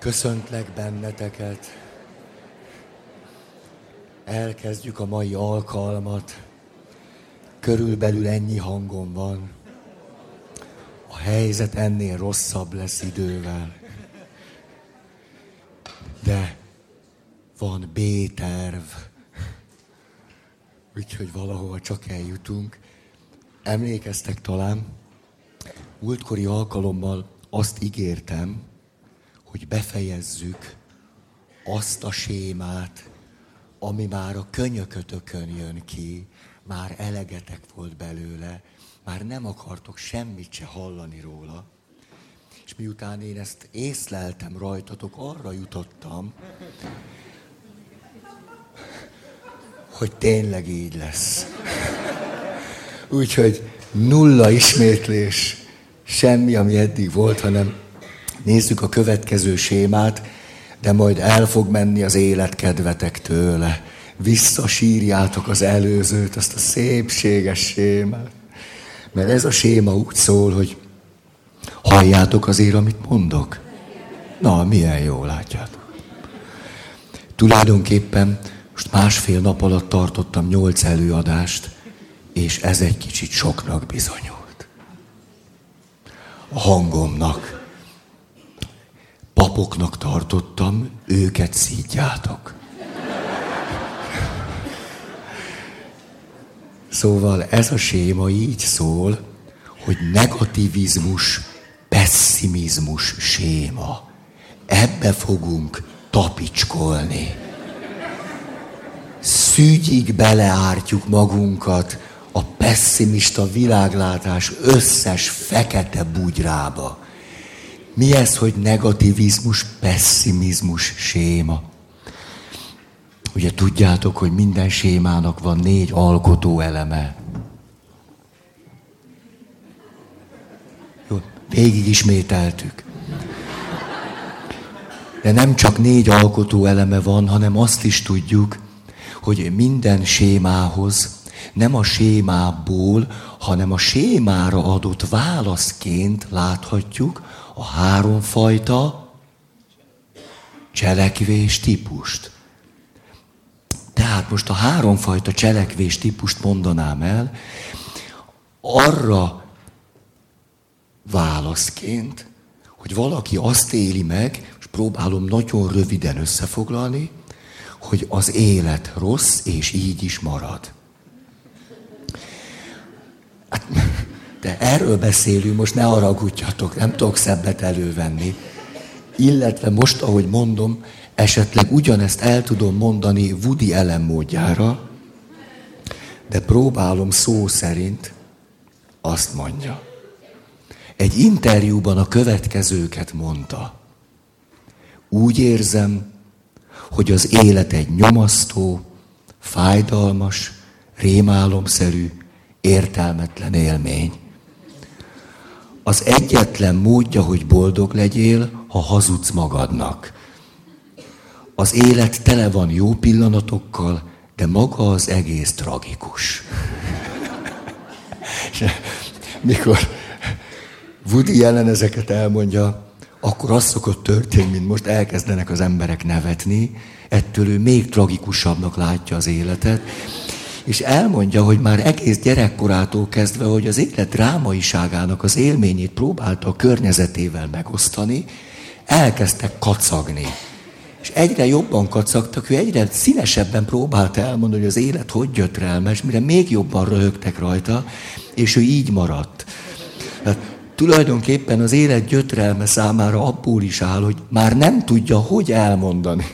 Köszöntlek benneteket. Elkezdjük a mai alkalmat. Körülbelül ennyi hangom van. A helyzet ennél rosszabb lesz idővel. De van B-terv. Úgyhogy valahova csak eljutunk. Emlékeztek talán, múltkori alkalommal azt ígértem, hogy befejezzük azt a sémát, ami már a könyökötökön jön ki, már elegetek volt belőle, már nem akartok semmit se hallani róla. És miután én ezt észleltem rajtatok, arra jutottam, hogy tényleg így lesz. Úgyhogy nulla ismétlés, semmi, ami eddig volt, hanem nézzük a következő sémát, de majd el fog menni az élet kedvetek tőle. Visszasírjátok az előzőt, azt a szépséges sémát. Mert ez a séma úgy szól, hogy halljátok azért, amit mondok. Na, milyen jó, látjátok. Tulajdonképpen most másfél nap alatt tartottam 8 előadást, és ez egy kicsit soknak bizonyult. A hangomnak. Papoknak tartottam, őket szítjátok. Szóval ez a séma így szól, hogy negativizmus, pesszimizmus séma. Ebbe fogunk tapicskolni. Szügyig beleártjuk magunkat a pesszimista világlátás összes fekete bugyrába. Mi ez, hogy negativizmus, pesszimizmus séma? Ugye tudjátok, hogy minden sémának van 4 alkotó eleme. Jó, végig ismételtük. De nem csak 4 alkotó eleme van, hanem azt is tudjuk, hogy minden sémához nem a sémából, hanem a sémára adott válaszként láthatjuk a 3 fajta cselekvés típust. Tehát most a 3 fajta cselekvés típust mondanám el, arra válaszként, hogy valaki azt éli meg, és próbálom nagyon röviden összefoglalni, hogy az élet rossz, és így is marad. De erről beszélünk, most ne haragudjatok, nem tudok szebbet elővenni. Illetve most, ahogy mondom, esetleg ugyanezt el tudom mondani Woody Allen módjára, de próbálom szó szerint, azt mondja. Egy interjúban a következőket mondta. Úgy érzem, hogy az élet egy nyomasztó, fájdalmas, rémálomszerű, értelmetlen élmény. Az egyetlen módja, hogy boldog legyél, ha hazudsz magadnak. Az élet tele van jó pillanatokkal, de maga az egész tragikus. Mikor Woody Allen ezeket elmondja, akkor az szokott történni, mint most elkezdenek az emberek nevetni, ettől ő még tragikusabbnak látja az életet, és elmondja, hogy már egész gyerekkorától kezdve, hogy az élet drámaiságának az élményét próbálta a környezetével megosztani, elkezdtek kacagni. És egyre jobban kacagtak, ő egyre színesebben próbálta elmondani, hogy az élet hogy jött rá, és mire még jobban röhögtek rajta, és ő így maradt. Hát, tulajdonképpen az élet gyötrelme számára abból is áll, hogy már nem tudja, hogy elmondani,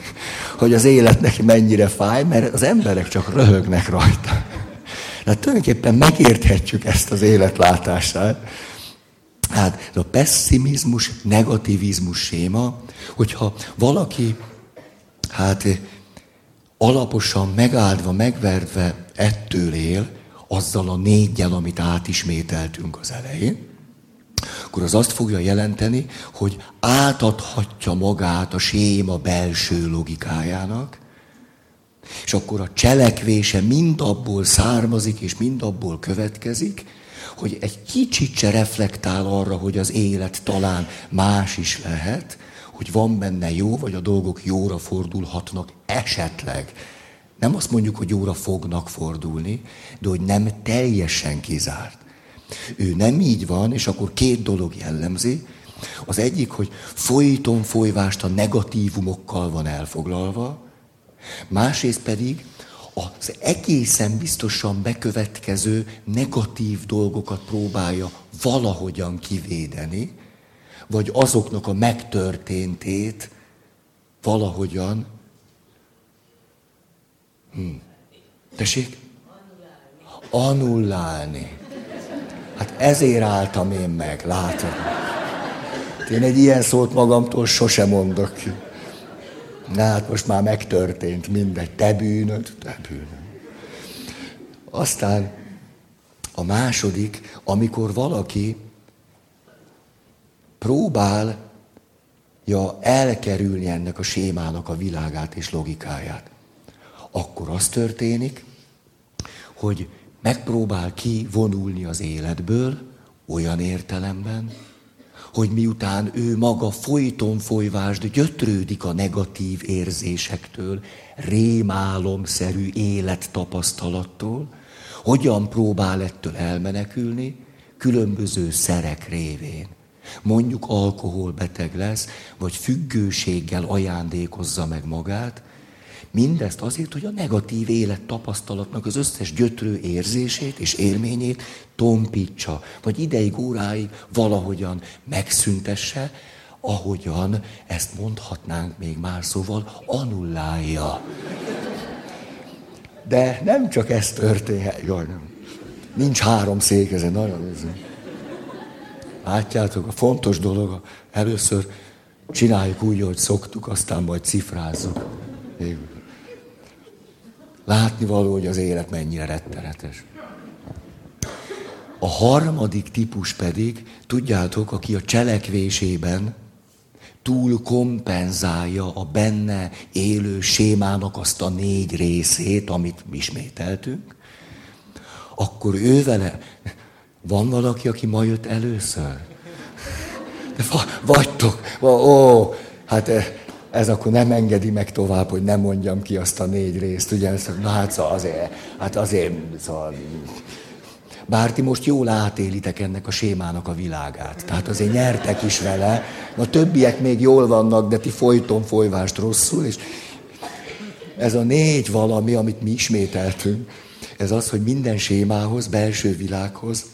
hogy az élet neki mennyire fáj, mert az emberek csak röhögnek rajta. Tehát tulajdonképpen megérthetjük ezt az életlátását. Hát a pesszimizmus, negativizmus séma, hogyha valaki alaposan megáldva, megverve ettől él, azzal a 4-jel, amit átismételtünk az elején, akkor az azt fogja jelenteni, hogy átadhatja magát a séma belső logikájának, és akkor a cselekvése mind abból származik, és mind abból következik, hogy egy kicsit se reflektál arra, hogy az élet talán más is lehet, hogy van benne jó, vagy a dolgok jóra fordulhatnak esetleg. Nem azt mondjuk, hogy jóra fognak fordulni, de hogy nem teljesen kizárt. Ő nem így van, és akkor két dolog jellemzi. Az egyik, hogy folyton folyvást a negatívumokkal van elfoglalva, másrészt pedig az egészen biztosan bekövetkező negatív dolgokat próbálja valahogyan kivédeni, vagy azoknak a megtörténtét valahogyan... Tessék? Annullálni. Hát ezért álltam én meg, látod. Én egy ilyen szót magamtól sose mondok ki. Na hát most már megtörtént mindegy, te bűnöd. Aztán a második, amikor valaki próbálja elkerülni ennek a sémának a világát és logikáját, akkor az történik, hogy megpróbál kivonulni az életből olyan értelemben, hogy miután ő maga folyton folyvást gyötrődik a negatív érzésektől, rémálomszerű élettapasztalattól, hogyan próbál ettől elmenekülni különböző szerek révén. Mondjuk alkoholbeteg lesz, vagy függőséggel ajándékozza meg magát, mindezt azért, hogy a negatív élettapasztalatnak az összes gyötrő érzését és élményét tompítsa, vagy ideig, óráig valahogyan megszüntesse, ahogyan ezt mondhatnánk még már szóval, anullálja. De nem csak ez történhet. Jaj, nem. Nincs három szék ezen, nagyon ezen. Látjátok, a fontos dolog, először csináljuk úgy, ahogy szoktuk, aztán majd cifrázzuk. Látni való, hogy az élet mennyire rettenetes. A harmadik típus pedig, tudjátok, aki a cselekvésében túl kompenzálja a benne élő sémának azt a 4 részét, amit ismételtünk, akkor ő vele... Van valaki, aki ma jött először? De vagytok! Ó, hát... Ez akkor nem engedi meg tovább, hogy nem mondjam ki azt a 4 részt, ugye? Na hát azért, bár ti most jól átélitek ennek a sémának a világát. Tehát azért nyertek is vele. Na többiek még jól vannak, de ti folyton folyvást rosszul, és ez a 4 valami, amit mi ismételtünk, ez az, hogy minden sémához, belső világhoz,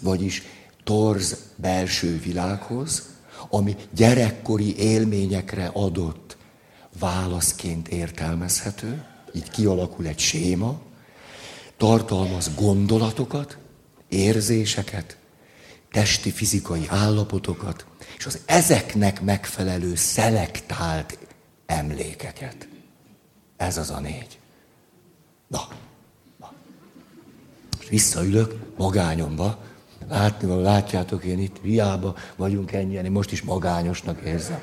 vagyis torz belső világhoz, ami gyerekkori élményekre adott válaszként értelmezhető, így kialakul egy séma, tartalmaz gondolatokat, érzéseket, testi fizikai állapotokat, és az ezeknek megfelelő szelektált emlékeket. Ez az a 4. Na. Most visszaülök magányomba. Látjátok, én itt hiába vagyunk ennyien, én most is magányosnak érzem.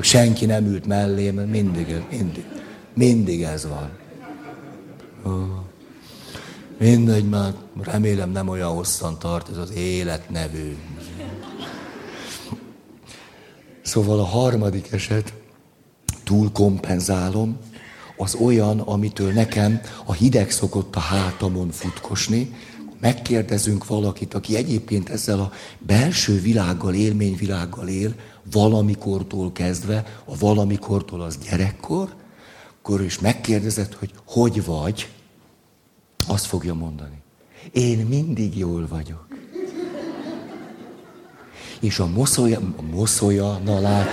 Senki nem ült mellém, mindig ez van. Mindegy, már remélem nem olyan hosszan tart ez az élet nevű. Szóval a harmadik eset, túl kompenzálom, az olyan, amitől nekem a hideg szokott a hátamon futkosni. Megkérdezünk valakit, aki egyébként ezzel a belső világgal, élményvilággal él, valamikortól kezdve, a valamikortól az gyerekkor, akkor is megkérdezett, hogy hogy vagy, azt fogja mondani. Én mindig jól vagyok. És a mosolya, na lát,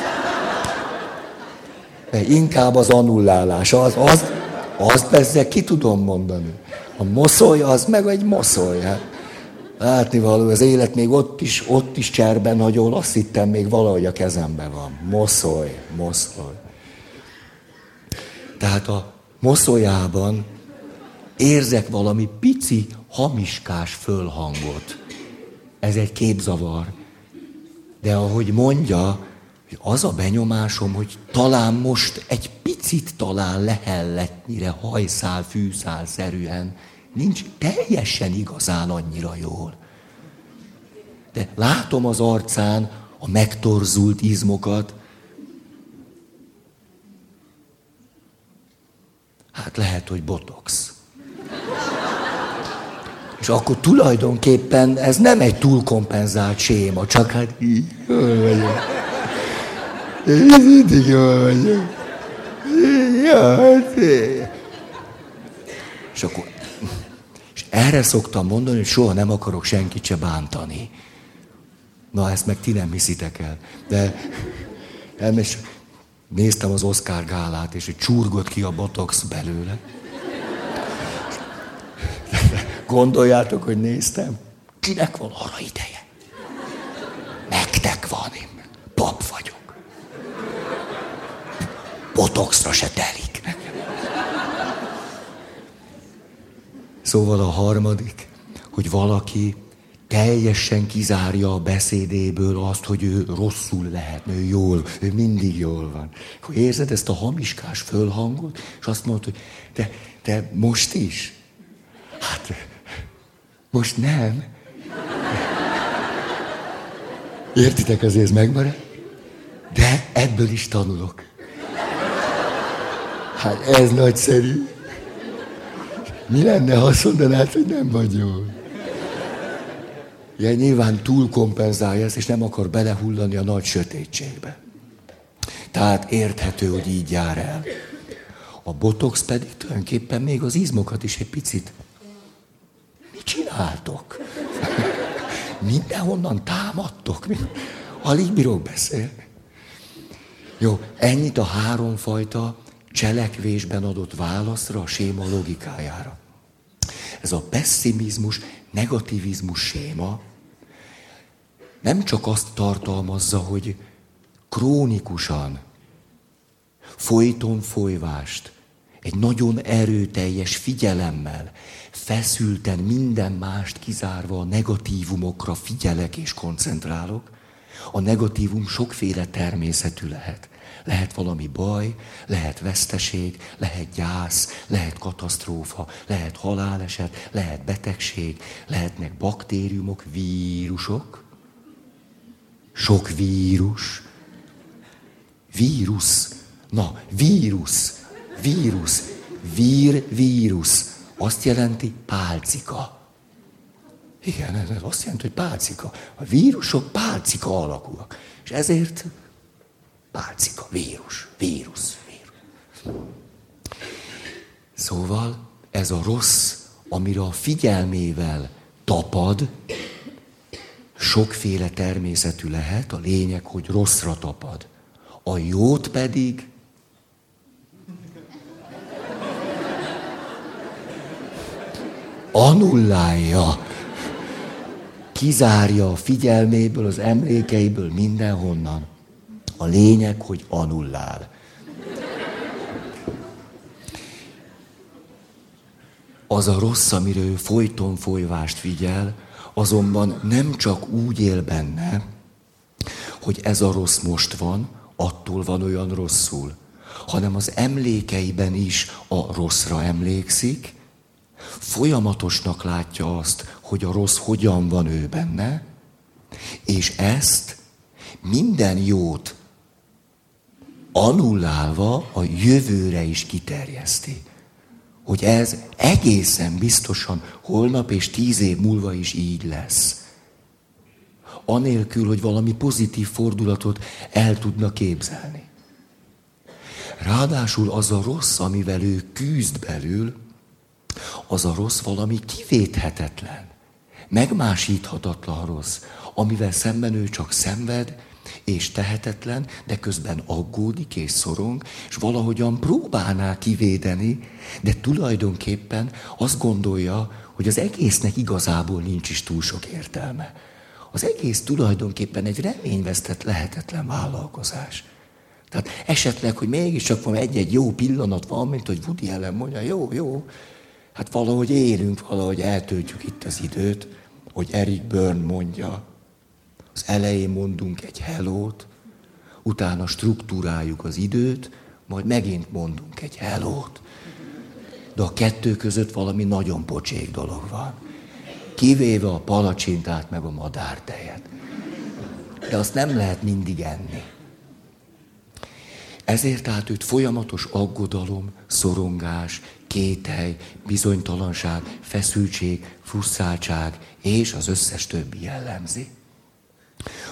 de inkább az anullálás, azt ezzel ki tudom mondani. A mosoly az meg egy mosoly. Hát. Látnivaló, az élet még ott is cserben nagyon, azt hittem még valahogy a kezemben van. Mosoly. Tehát a mosolyában érzek valami pici, hamiskás fölhangot. Ez egy képzavar. De ahogy mondja, az a benyomásom, hogy talán most egy picit talán lehelletnyire hajszál, fűszálszerűen nincs teljesen igazán annyira jól. De látom az arcán a megtorzult izmokat, Hát lehet, hogy botox. És akkor tulajdonképpen ez nem egy túlkompenzált séma, csak hát így jól vagyok. Én mindig jól vagyok. És akkor erre szoktam mondani, hogy soha nem akarok senkit se bántani. Na, ezt meg ti nem hiszitek el. De néztem az Oscar gálát, és csurgott ki a botox belőle. Gondoljátok, hogy néztem? Kinek van arra ideje? Nektek van, én pap vagyok. Botoxra se telik nekem. Szóval a harmadik, hogy valaki teljesen kizárja a beszédéből azt, hogy ő rosszul lehetne, ő jól, ő mindig jól van. Akkor érzed ezt a hamiskás fölhangot, és azt mondod, hogy te most is? Hát, most nem. Értitek, azért ez megmarad? De ebből is tanulok. Hát ez nagyszerű. Mi lenne, ha azt mondanád, hogy nem vagy jól? Ja, nyilván túlkompenzálja ezt, és nem akar belehullani a nagy sötétségbe. Tehát érthető, hogy így jár el. A botox pedig tulajdonképpen még az izmokat is egy picit... Mit csináltok? Mindenhonnan támadtok? Alig bírok beszélni. Jó, ennyit a háromfajta cselekvésben adott válaszra, a séma logikájára. Ez a pessimizmus, negativizmus séma nem csak azt tartalmazza, hogy krónikusan, folyton folyvást, egy nagyon erőteljes figyelemmel, feszülten minden mást kizárva a negatívumokra figyelek és koncentrálok. A negatívum sokféle természetű lehet. Lehet valami baj, lehet veszteség, lehet gyász, lehet katasztrófa, lehet haláleset, lehet betegség, lehetnek baktériumok, vírusok. Sok vírus. Vírusz. Na, vírus. Vírus. Azt jelenti pálcika. Igen, ez azt jelenti, hogy pálcika. A vírusok pálcika alakúak. És ezért... Pálcika, vírus. Szóval ez a rossz, amire a figyelmével tapad, sokféle természetű lehet, a lényeg, hogy rosszra tapad. A jót pedig... annullálja, kizárja a figyelméből, az emlékeiből, mindenhonnan. A lényeg, hogy anullál. Az a rossz, amiről folyton folyvást figyel, azonban nem csak úgy él benne, hogy ez a rossz most van, attól van olyan rosszul, hanem az emlékeiben is a rosszra emlékszik, folyamatosnak látja azt, hogy a rossz hogyan van ő benne, és ezt minden jót anullálva a jövőre is kiterjeszti. Hogy ez egészen biztosan holnap és 10 év múlva is így lesz. Anélkül, hogy valami pozitív fordulatot el tudna képzelni. Ráadásul az a rossz, amivel ő küzd belül, az a rossz valami kivéthetetlen, megmásíthatatlan rossz, amivel szemben ő csak szenved, és tehetetlen, de közben aggódik és szorong, és valahogyan próbálná kivédeni, de tulajdonképpen azt gondolja, hogy az egésznek igazából nincs is túl sok értelme. Az egész tulajdonképpen egy reményvesztett, lehetetlen vállalkozás. Tehát esetleg, hogy mégiscsak van egy-egy jó pillanat van, mint hogy Woody Allen mondja, jó, hát valahogy élünk, valahogy eltöltjük itt az időt, hogy Eric Byrne mondja, az elején mondunk egy hellót, utána struktúráljuk az időt, majd megint mondunk egy hellót. De a kettő között valami nagyon pocsék dolog van. Kivéve a palacsintát meg a madártejet. De azt nem lehet mindig enni. Ezért tehát őt folyamatos aggodalom, szorongás, kételj, bizonytalanság, feszültség, frusztráltság és az összes többi jellemzi.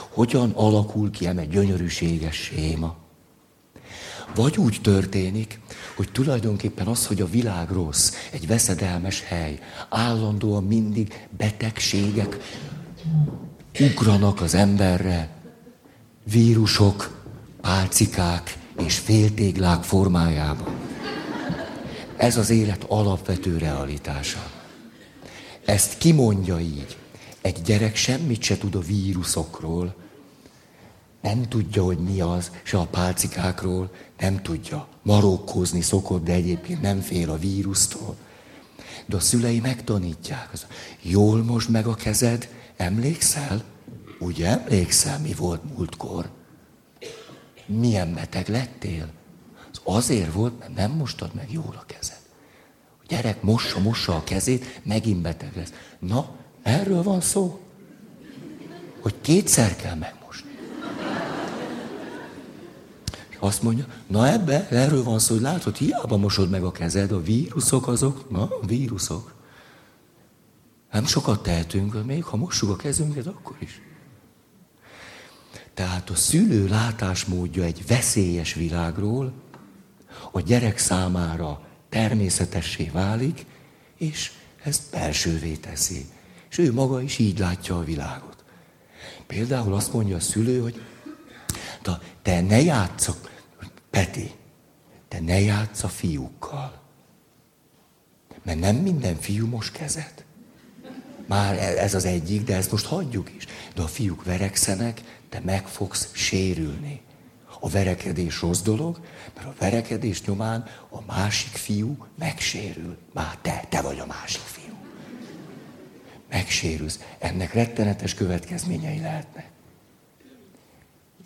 Hogyan alakul ki eme gyönyörűséges séma? Vagy úgy történik, hogy tulajdonképpen az, hogy a világ rossz, egy veszedelmes hely, állandóan mindig betegségek ugranak az emberre, vírusok, pálcikák és féltéglák formájában. Ez az élet alapvető realitása. Ezt kimondja így. Egy gyerek semmit se tud a víruszokról, nem tudja, hogy mi az, se a pálcikákról, nem tudja. Marokkozni szokott, de egyébként nem fél a vírusztól. De a szülei megtanítják. Jól mosd meg a kezed, emlékszel? Ugye emlékszel, mi volt múltkor? Milyen beteg lettél? Az azért volt, mert nem mostad meg jól a kezed. A gyerek mossa a kezét, megint beteg lesz. Na, erről van szó, hogy kétszer kell megmosni. És azt mondja, na ebbe, erről van szó, hogy látod, hiába mosod meg a kezed, a vírusok azok, na, vírusok. Nem sokat tehetünk, még ha mossuk a kezünket, akkor is. Tehát a szülő látásmódja egy veszélyes világról a gyerek számára természetessé válik, és ezt belsővé teszi. És ő maga is így látja a világot. Például azt mondja a szülő, hogy te ne játsz, Peti, te ne játsz a fiúkkal. Mert nem minden fiú mos kezet. Már ez az egyik, de ezt most hagyjuk is. De a fiúk verekszenek, te meg fogsz sérülni. A verekedés rossz dolog, mert a verekedés nyomán a másik fiú megsérül. Már te vagy a másik fiú. Megsérülsz. Ennek rettenetes következményei lehetnek.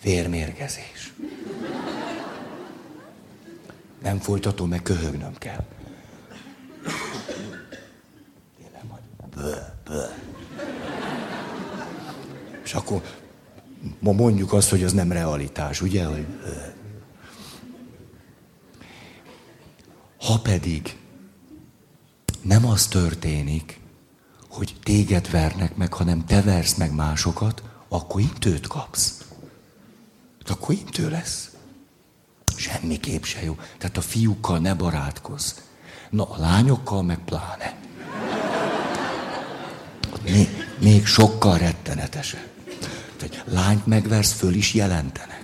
Vérmérgezés. Nem folytatom, mert köhögnöm kell. És akkor ma mondjuk azt, hogy az nem realitás, ugye? Ha pedig nem az történik, hogy téged vernek meg, hanem te versz meg másokat, akkor intőt kapsz. Akkor intő lesz. Semmiképp se jó. Tehát a fiúkkal ne barátkozz. Na, a lányokkal meg pláne. Még sokkal rettenetesebb. Hogy lányt megversz, föl is jelentenek.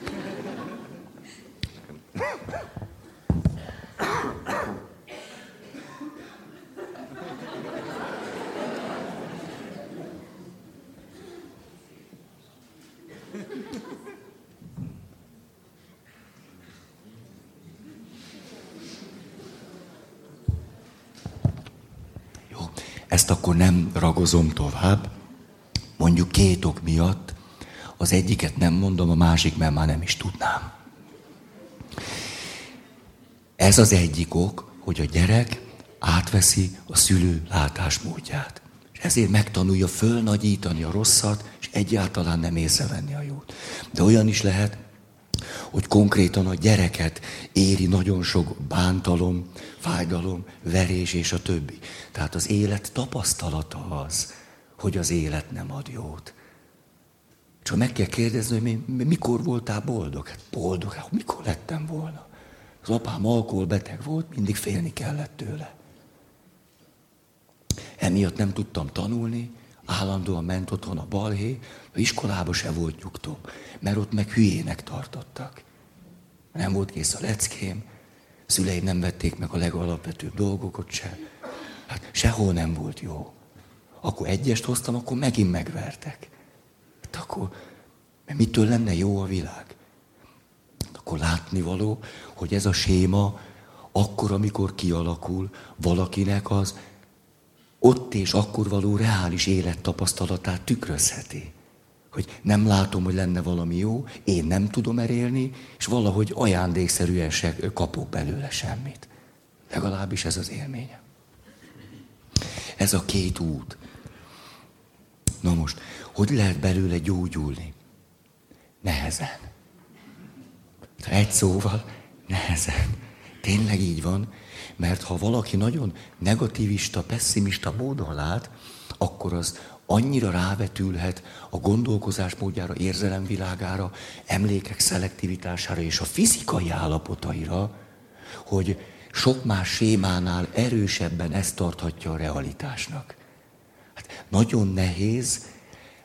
Jó, ezt akkor nem ragozom tovább. Mondjuk két ok miatt. Az egyiket nem mondom, a másik, mert már nem is tudnám. Ez az egyik ok, hogy a gyerek átveszi a szülő látásmódját. És ezért megtanulja fölnagyítani a rosszat, és egyáltalán nem észrevenni a jót. De olyan is lehet, hogy konkrétan a gyereket éri nagyon sok bántalom, fájdalom, verés és a többi. Tehát az élet tapasztalata az, hogy az élet nem ad jót. És meg kell kérdezni, hogy mikor voltál boldog? Hát boldog, mikor lettem volna? Az apám alkoholbeteg volt, mindig félni kellett tőle. Emiatt nem tudtam tanulni, állandóan ment otthon a balhé, az iskolába se volt nyugtom, mert ott meg hülyének tartottak. Nem volt kész a leckém, szüleim nem vették meg a legalapvetőbb dolgokat se. Hát sehol nem volt jó. Akkor egyest hoztam, akkor megint megvertek. Akkor, mert mitől lenne jó a világ? Akkor látnivaló, hogy ez a séma akkor, amikor kialakul valakinek az ott és akkor való reális élettapasztalatát tükrözheti. Hogy nem látom, hogy lenne valami jó, én nem tudom elérni, és valahogy ajándékszerűen se kapok belőle semmit. Legalábbis ez az élményem. Ez a két út. Na most, hogy lehet belőle gyógyulni? Nehezen. Egy szóval, Nehezen. Tényleg így van, mert ha valaki nagyon negativista, pesszimista módon lát, akkor az annyira rávetülhet a gondolkozásmódjára, érzelemvilágára, emlékek szelektivitására és a fizikai állapotaira, hogy sok más sémánál erősebben ezt tarthatja a realitásnak. Hát nagyon nehéz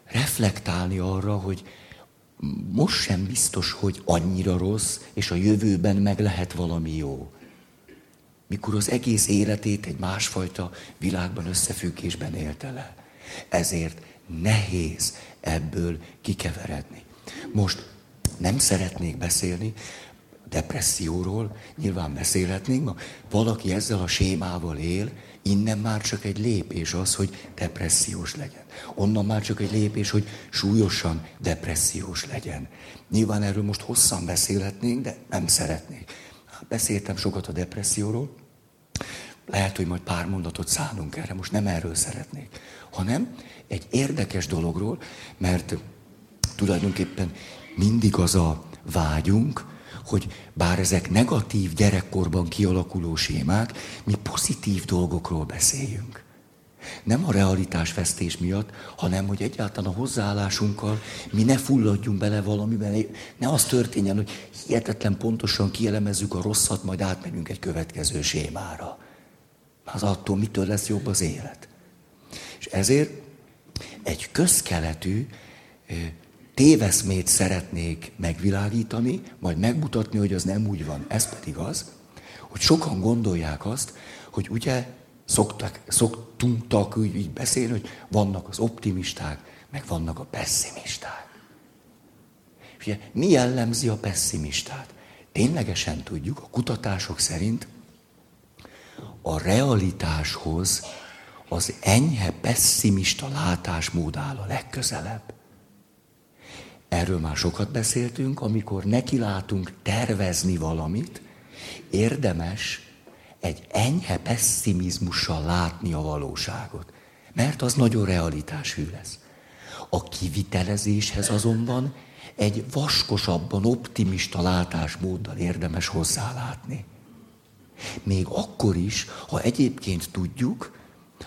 reflektálni arra, hogy most sem biztos, hogy annyira rossz, és a jövőben meg lehet valami jó. Mikor az egész életét egy másfajta világban, összefüggésben élte le. Ezért nehéz ebből kikeveredni. Most nem szeretnék beszélni depresszióról, nyilván beszélhetnénk ma. Valaki ezzel a sémával él, innen már csak egy lépés az, hogy depressziós legyen. Onnan már csak egy lépés, hogy súlyosan depressziós legyen. Nyilván erről most hosszan beszélhetnénk, de nem szeretnék. Beszéltem sokat a depresszióról, lehet, hogy majd pár mondatot szánunk erre, most nem erről szeretnék, hanem egy érdekes dologról, mert tulajdonképpen mindig az a vágyunk, hogy bár ezek negatív gyerekkorban kialakuló sémák, mi pozitív dolgokról beszéljünk. Nem a realitásvesztés miatt, hanem hogy egyáltalán a hozzáállásunkkal mi ne fulladjunk bele valamiben, ne az történjen, hogy hihetetlen pontosan kielemezzük a rosszat, majd átmegyünk egy következő sémára. Az attól mitől lesz jobb az élet. És ezért egy közkeletű téveszmét szeretnék megvilágítani, majd megmutatni, hogy az nem úgy van. Ez pedig az, hogy sokan gondolják azt, hogy ugye szoktunk így beszélni, hogy vannak az optimisták, meg vannak a pessimisták. És ugye, mi jellemzi a pessimistát? Ténylegesen tudjuk, a kutatások szerint a realitáshoz az enyhe pessimista látásmód áll a legközelebb. Erről már sokat beszéltünk, amikor nekilátunk tervezni valamit, érdemes egy enyhe pesszimizmussal látni a valóságot, mert az nagyon realitáshű lesz. A kivitelezéshez azonban egy vaskosabban optimista látásmóddal érdemes hozzálátni. Még akkor is, ha egyébként tudjuk,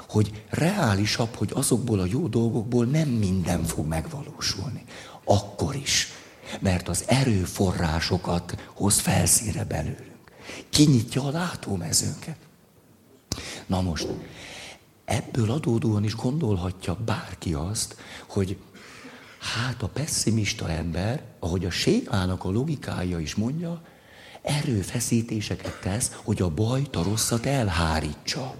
hogy reálisabb, hogy azokból a jó dolgokból nem minden fog megvalósulni. Akkor is, mert az erőforrásokat hoz felszínre belőlünk. Kinyitja a látómezőnket. Na most, ebből adódóan is gondolhatja bárki azt, hogy hát a pesszimista ember, ahogy a sémának a logikája is mondja, erőfeszítéseket tesz, hogy a bajt, a rosszat elhárítsa.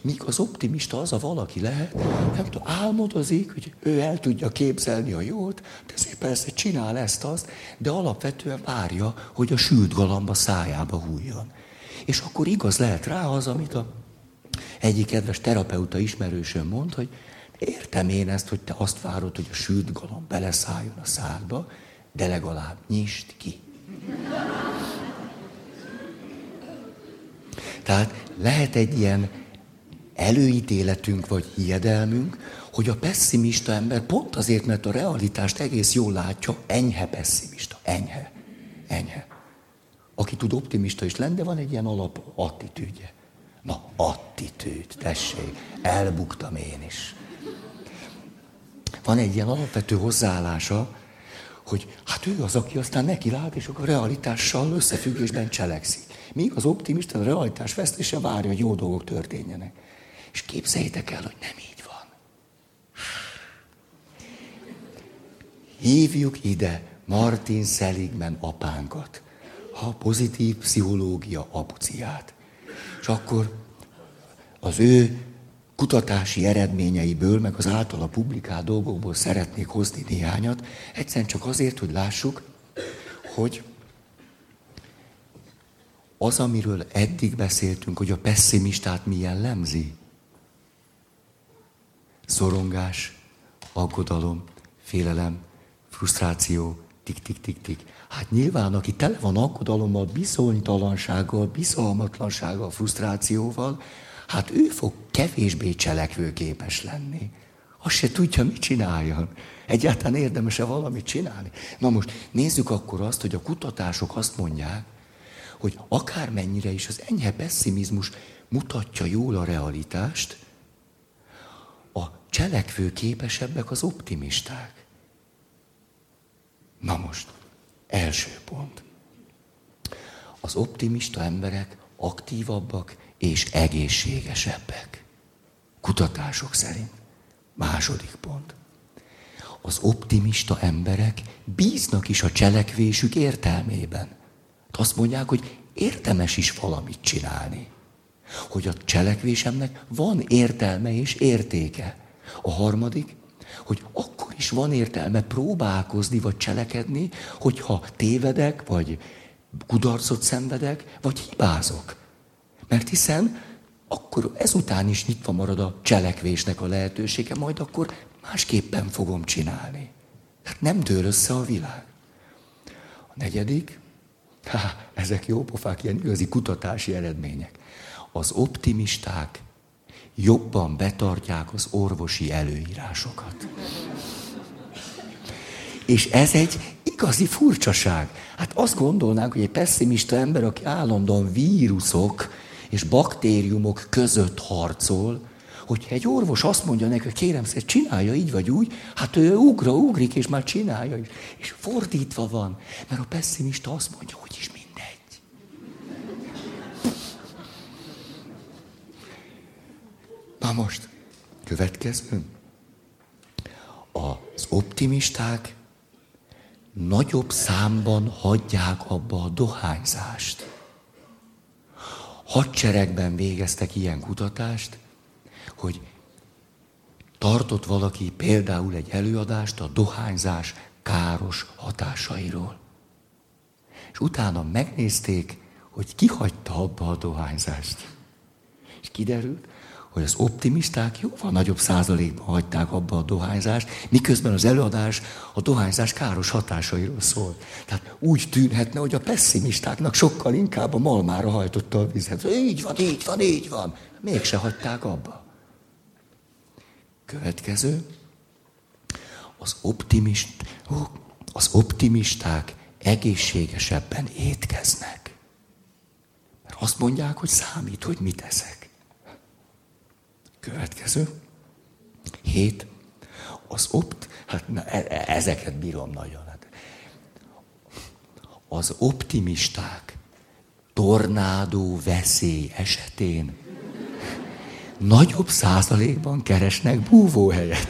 Míg az optimista az a valaki lehet, nem tudom, álmodozik, hogy ő el tudja képzelni a jót, de szépen persze csinál ezt-azt, de alapvetően várja, hogy a sült galamba szájába hújjon. És akkor igaz lehet rá az, amit a egyik kedves terapeuta ismerősön mond, hogy értem én ezt, hogy te azt várod, hogy a sült galamb beleszálljon a szádba, de legalább nyisd ki. Tehát lehet egy ilyen előítéletünk vagy hiedelmünk, hogy a pesszimista ember pont azért, mert a realitást egész jól látja, enyhe pesszimista. Enyhe. Aki tud optimista is lenni, de van egy ilyen alap attitűdje. Na, attitűd, tessék, elbuktam én is. Van egy ilyen alapvető hozzáállása, hogy hát ő az, aki aztán nekilát, és akkor a realitással összefüggésben cselekszik. Míg az optimista a realitás vesztése várja, hogy jó dolgok történjenek. És képzeljétek el, hogy nem így van. Hívjuk ide Martin Seligman apánkat, a pozitív pszichológia apuciát. És akkor az ő kutatási eredményeiből, meg az általa publikált dolgokból szeretnék hozni néhányat, egyszerűen csak azért, hogy lássuk, hogy az, amiről eddig beszéltünk, hogy a pesszimistát mi jellemzi. Szorongás, aggodalom, félelem, frusztráció, tik-tik-tik-tik. Hát nyilván, aki tele van aggodalommal, bizonytalansággal, bizalmatlansággal, frusztrációval, hát ő fog kevésbé cselekvőképes lenni. Azt se tudja, mit csináljon. Egyáltalán érdemes-e valamit csinálni? Na most nézzük akkor azt, hogy a kutatások azt mondják, hogy akármennyire is az enyhe pesszimizmus mutatja jól a realitást, a cselekvő képesebbek az optimisták. Na most, első pont. Az optimista emberek aktívabbak és egészségesebbek. Kutatások szerint. Második pont. Az optimista emberek bíznak is a cselekvésük értelmében. Azt mondják, hogy érdemes is valamit csinálni. Hogy a cselekvésemnek van értelme és értéke. A harmadik, hogy akkor is van értelme próbálkozni vagy cselekedni, hogyha tévedek, vagy kudarcot szenvedek, vagy hibázok. Mert hiszen akkor ezután is nyitva marad a cselekvésnek a lehetősége, majd akkor másképpen fogom csinálni. Hát nem dől össze a világ. A negyedik, ezek jó pofák, ilyen igazi kutatási eredmények. Az optimisták jobban betartják az orvosi előírásokat. És ez egy igazi furcsaság. Hát azt gondolnánk, hogy egy pesszimista ember, aki állandóan vírusok és baktériumok között harcol, hogyha egy orvos azt mondja neki, hogy kérem szépen, csinálja így vagy úgy, hát ő ugrik, és már csinálja is. És fordítva van, mert a pesszimista azt mondja, hogy is mindegy. Na most, következő. Az optimisták nagyobb számban hagyják abba a dohányzást. Hadseregben végeztek ilyen kutatást, hogy tartott valaki például egy előadást a dohányzás káros hatásairól. És utána megnézték, hogy ki hagyta abba a dohányzást. És kiderült, hogy az optimisták jóval nagyobb százalékban hagyták abba a dohányzást, miközben az előadás a dohányzás káros hatásairól szól. Tehát úgy tűnhetne, hogy a pesszimistáknak sokkal inkább a malmára hajtotta a vizet. Így van. Mégse hagyták abba. Következő, az optimisták egészségesebben étkeznek. Mert azt mondják, hogy számít, hogy mit eszek. Következő, 7, ezeket bírom nagyon. Az optimisták tornádó veszély esetén nagyobb százalékban keresnek búvóhelyet.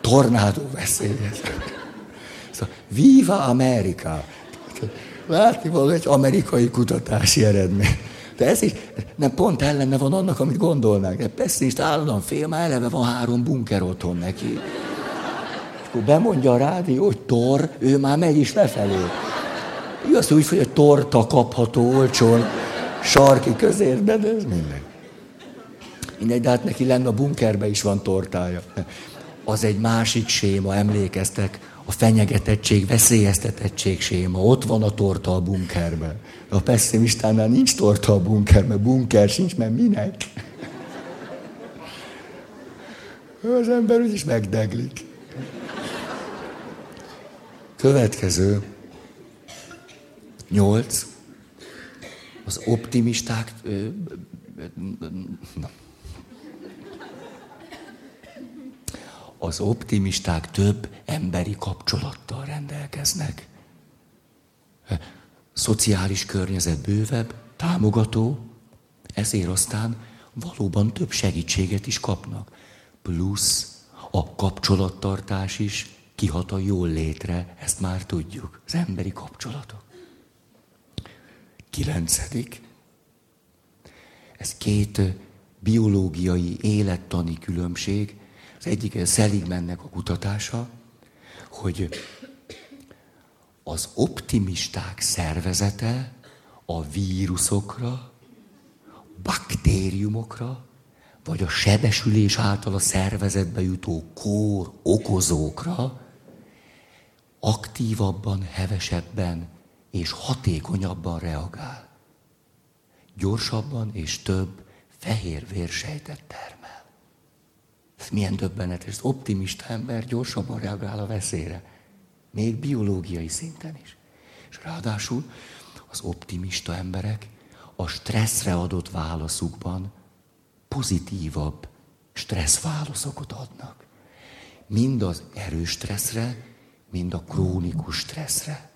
Tornádó veszélye. Szóval, Viva America! Látni való egy amerikai kutatási eredmény. De ez is nem pont ellene van annak, amit gondolnánk. De pessimista állandóan fél, már eleve van 3 bunker otthon neki. Akkor bemondja a rádió, hogy tor, ő már megy is lefelé. Ő azt úgy fogja, hogy torta kapható olcsón, sarki közérben, de ez mindegy. Mindegy, de hát neki lenne a bunkerben is van tortája. Az egy másik séma, emlékeztek, a fenyegetettség, veszélyeztetettség séma. Ott van a torta a bunkerben. A pesszimistánál nincs torta a bunkerben, bunker sincs, mert minek? Az ember úgyis megdeglik. Következő, 8, az optimisták, az optimisták több emberi kapcsolattal rendelkeznek. Szociális környezet bővebb, támogató, ezért aztán valóban több segítséget is kapnak. Plusz a kapcsolattartás is kihat a jól létre, ezt már tudjuk. Az emberi kapcsolatok. 9. Ez 2 biológiai élettani különbség. Az egyik Seligmannek a kutatása, hogy az optimisták szervezete a vírusokra, baktériumokra, vagy a sebesülés által a szervezetbe jutó kór okozókra aktívabban, hevesebben és hatékonyabban reagál. Gyorsabban és több fehér vérsejtet termel. Ez Ez milyen döbbenetes. Az optimista ember gyorsabban reagál a veszélyre. Még biológiai szinten is. És ráadásul az optimista emberek a stresszre adott válaszukban pozitívabb stresszválaszokat adnak. Mind az erős stresszre, mind a krónikus stresszre.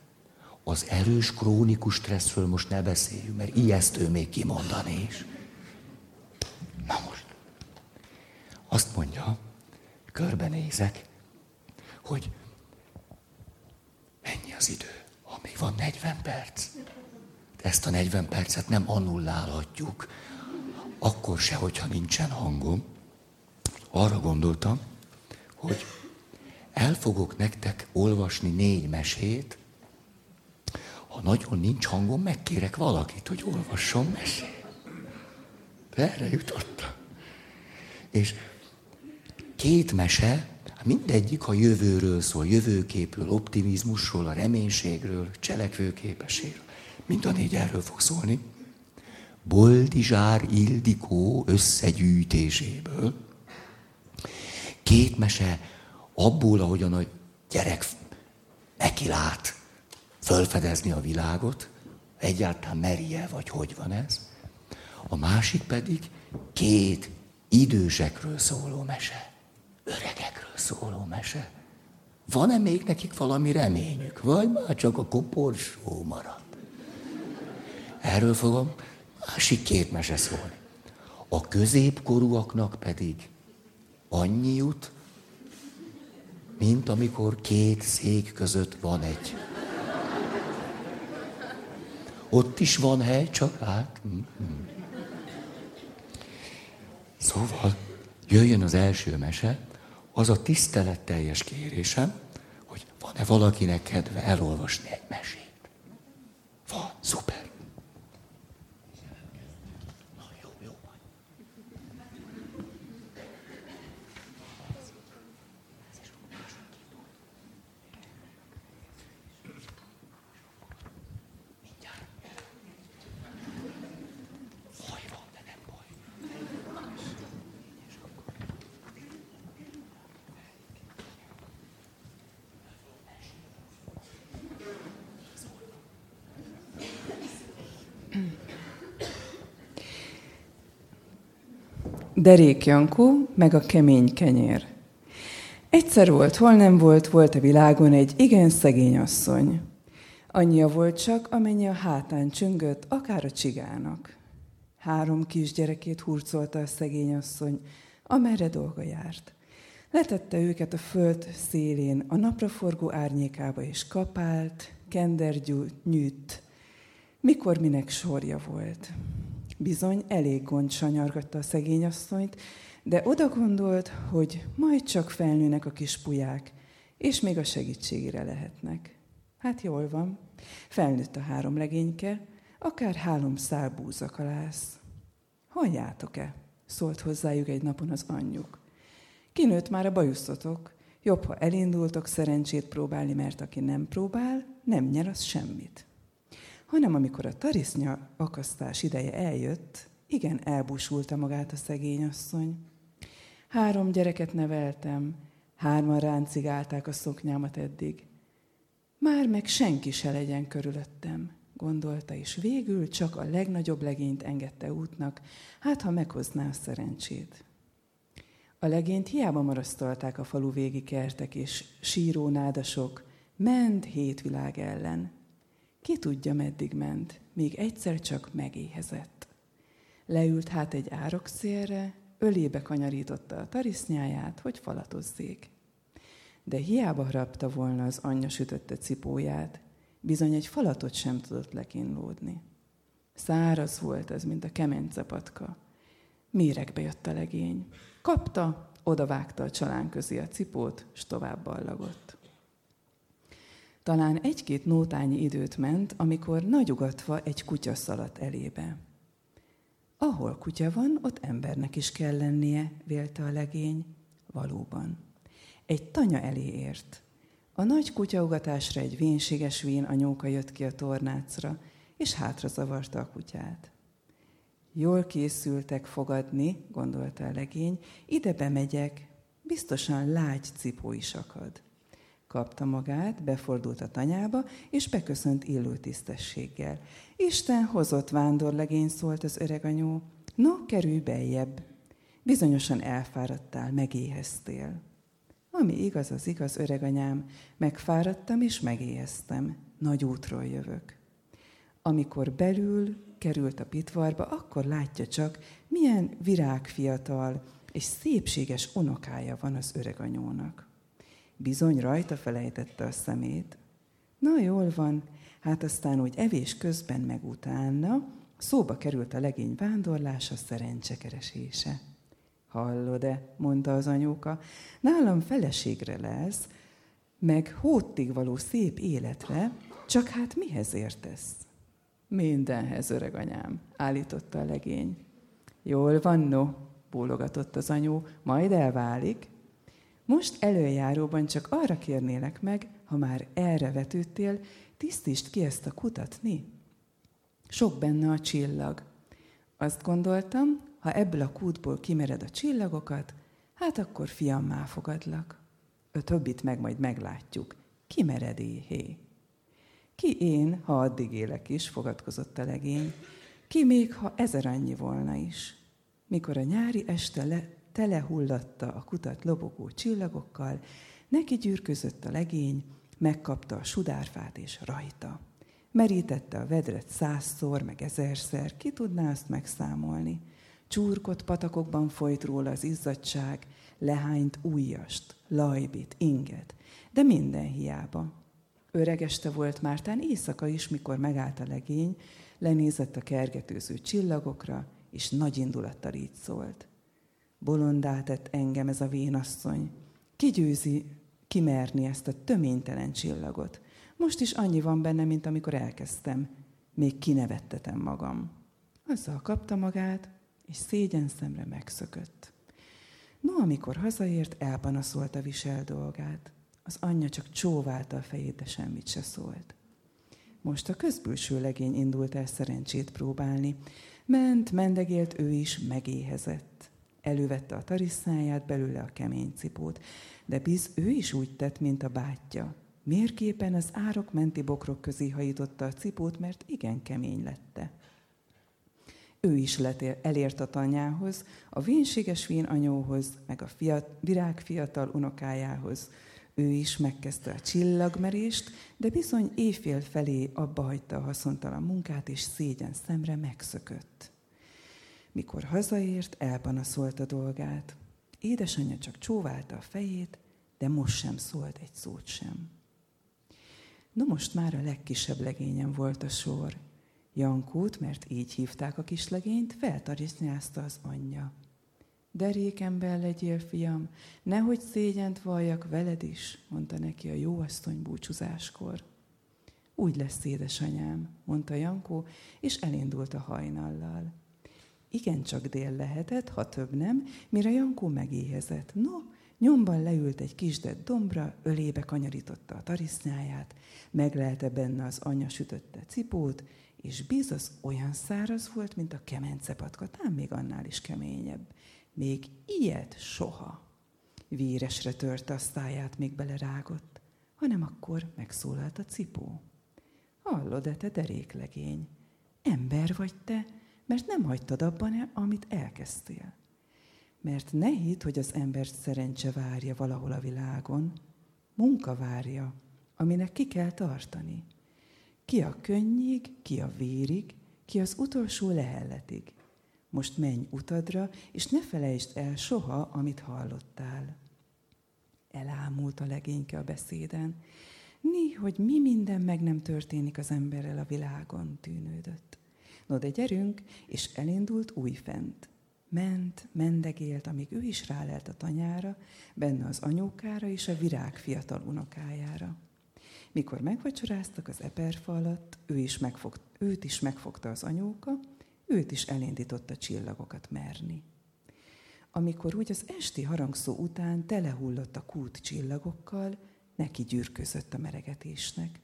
Az erős krónikus stresszről most ne beszéljünk, mert ijesztő még kimondani is. Na most. Azt mondja, körbenézek, hogy mennyi az idő? Még van 40 perc. Ezt a 40 percet nem annullálhatjuk. Akkor se, hogyha nincsen hangom. Arra gondoltam, hogy el fogok nektek olvasni 4 mesét. Ha nagyon nincs hangom, megkérek valakit, hogy olvasson mesét. Erre jutottam. És 2 mese, mindegyik a jövőről szól, jövőképről, optimizmusról, a reménységről, cselekvőképességről. Mind a 4 erről fog szólni. Boldizsár Ildikó összegyűjtéséből. 2 mese abból, ahogyan a gyerek neki lát fölfedezni a világot, egyáltalán merje, vagy hogy van ez. A másik pedig 2 idősekről szóló mese. Öregekről szóló mese. Van-e még nekik valami reményük? Vagy már csak a koporsó marad? Erről fogom másik 2 mese szólni. A középkorúaknak pedig annyi jut, mint amikor 2 szék között van egy. Ott is van hely, csak hát... Szóval jöjjön az első mese. Az a tiszteletteljes kérésem, hogy van-e valakinek kedve elolvasni egy mesét? Van, szuper. Na, jó vagy. Mindjárt. Baj van, de nem baj. Derék Jankó, meg a kemény kenyér. Egyszer volt, hol nem volt, volt a világon egy igen szegény asszony. Annyia volt csak, amennyi a hátán csüngött, akár a csigának. 3 kisgyerekét hurcolta a szegény asszony, amerre dolga járt. Letette őket a föld szélén, a napraforgó árnyékába is kapált, kendernyűtt, mikor minek sorja volt. Bizony, elég gond sanyargatta a szegény asszonyt, de oda gondolt, hogy majd csak felnőnek a kis pulyák, és még a segítségére lehetnek. Hát jól van, felnőtt a 3 legényke, akár 3 szál búzakalász. Halljátok-e? Szólt hozzájuk egy napon az anyjuk. Kinőtt már a bajuszotok, jobb, ha elindultok szerencsét próbálni, mert aki nem próbál, nem nyer az semmit. Hanem amikor a tarisznya akasztás ideje eljött, igen elbúsulta magát a szegény asszony. 3 gyereket neveltem, 3-an ráncigálták a szoknyámat eddig. Már meg senki se legyen körülöttem, gondolta, és végül csak a legnagyobb legényt engedte útnak, hát ha meghozná a szerencsét. A legényt hiába marasztalták a falu végi kertek és sírónádasok, ment 7 világ ellen. Ki tudja, meddig ment, még egyszer csak megéhezett. Leült hát egy árokszélre, ölébe kanyarította a tarisznyáját, hogy falatozzék. De hiába harapta volna az anyja sütötte cipóját, bizony egy falatot sem tudott lekínlódni. Száraz volt ez, mint a kemencepatka. Méregbe jött a legény. Kapta, odavágta a csalán közé a cipót, s tovább ballagott. Talán 1-2 nótányi időt ment, amikor nagyugatva egy kutya szaladt elébe. Ahol kutya van, ott embernek is kell lennie, vélte a legény. Valóban. Egy tanya elé ért. A nagy kutyaugatásra egy vénséges vén anyóka jött ki a tornácra, és hátra zavarta a kutyát. Jól készültek fogadni, gondolta a legény, ide bemegyek, Biztosan lágy cipó is akad. Kapta magát, befordult a tanyába, és beköszönt illő tisztességgel. Isten hozott vándorlegény, szólt az öreganyó. No, kerülj beljebb. Bizonyosan elfáradtál, megéheztél. Ami igaz, az igaz, öreganyám. Megfáradtam és megéheztem. Nagy útról jövök. Amikor belül került a pitvarba, akkor látja csak, milyen virágfiatal és szépséges unokája van az öreganyónak. Bizony rajta felejtette a szemét. Na, jól van, hát aztán úgy evés közben meg utána szóba került a legény vándorlása, szerencsekeresése. Hallod-e, mondta az anyóka, nálam feleségre lesz, meg hótig való szép életre, csak hát mihez értesz? Mindenhez, öreganyám, állította a legény. Jól van, no, bólogatott az anyó, majd elválik. Most előjáróban csak arra kérnélek meg, ha már erre vetődtél, tisztítsd ki ezt a kutat, né? Sok benne a csillag. Azt gondoltam, ha ebből a kútból kimered a csillagokat, hát akkor fiammá fogadlak. A többit meg majd meglátjuk. Kimered éhé? Ki én, ha addig élek is, fogadkozott a legény. Ki még, ha ezer annyi volna is. Mikor a nyári este telehullatta a kutat lobogó csillagokkal, neki gyűrközött a legény, megkapta a sudárfát és rajta. Merítette a vedret 100-szor, meg 1000-szer, ki tudná azt megszámolni. Csurkott patakokban folyt róla az izzadság, lehányt újjast, lajbit, inget, de minden hiába. Öreg este volt már, tán éjszaka is, mikor megállt a legény, lenézett a kergetőző csillagokra, és nagy indulattal így szólt. Bolondá tett engem ez a vénasszony. Kigyőzi kimerni ezt a töménytelen csillagot. Most is annyi van benne, mint amikor elkezdtem. Még kinevettetem magam. Azzal kapta magát, és szégyen szemre megszökött. No, amikor hazaért, elpanaszolta visel dolgát. Az anyja csak csóválta a fejét, de semmit se szólt. Most a közbülső legény indult el szerencsét próbálni. Ment, mendegélt, ő is megéhezett. Elővette a tariszáját, belőle a kemény cipót, de biz ő is úgy tett, mint a bátyja. Mérképpen az árok menti bokrok közé hajította a cipót, mert igen kemény lette. Ő is elért a tanyához, a vénséges vénanyóhoz, meg a virágfiatal unokájához. Ő is megkezdte a csillagmerést, de bizony éjfél felé abba hagyta a haszontalan munkát, és szégyen szemre megszökött. Mikor hazaért, elpanaszolt a dolgát. Édesanyja csak csóválta a fejét, de most sem szólt egy szót sem. No, most már a legkisebb legényen volt a sor. Jankót, mert így hívták a kislegényt, feltarisznyázta az anyja. Derékemben legyél, fiam, nehogy szégyent valljak veled is, mondta neki a jóasszony búcsúzáskor. Úgy lesz, édesanyám, mondta Jankó, és elindult a hajnallal. Igencsak dél lehetett, ha több nem, mire Jankó megéhezett. No, nyomban leült egy kisdett dombra, ölébe kanyarította a tarisznyáját, meglelte benne az anya sütötte cipót, és biz az olyan száraz volt, mint a kemencepatka, tám még annál is keményebb. Még ilyet soha. Véresre törte a száját, még belerágott, hanem akkor megszólalt a cipó. Hallod-e, te deréklegény? Ember vagy te, mert nem hagytad abban, amit elkezdtél. Mert ne hidd, hogy az embert szerencse várja valahol a világon. Munka várja, aminek ki kell tartani. Ki a könnyig, ki a vérig, ki az utolsó lehelletig. Most menj utadra, és ne felejtsd el soha, amit hallottál. Elámult a legényke a beszéden. Hogy mi minden meg nem történik az emberrel a világon, tűnődött. No, de gyerünk, és elindult újfent. Ment, mendegélt, amíg ő is rálelt a tanyára, benne az anyókára és a virág fiatal unokájára. Mikor megvacsoráztak az eperfa alatt, őt is megfogta az anyóka, őt is elindította csillagokat merni. Amikor úgy az esti harangszó után telehullott a kút csillagokkal, neki gyűrközött a meregetésnek.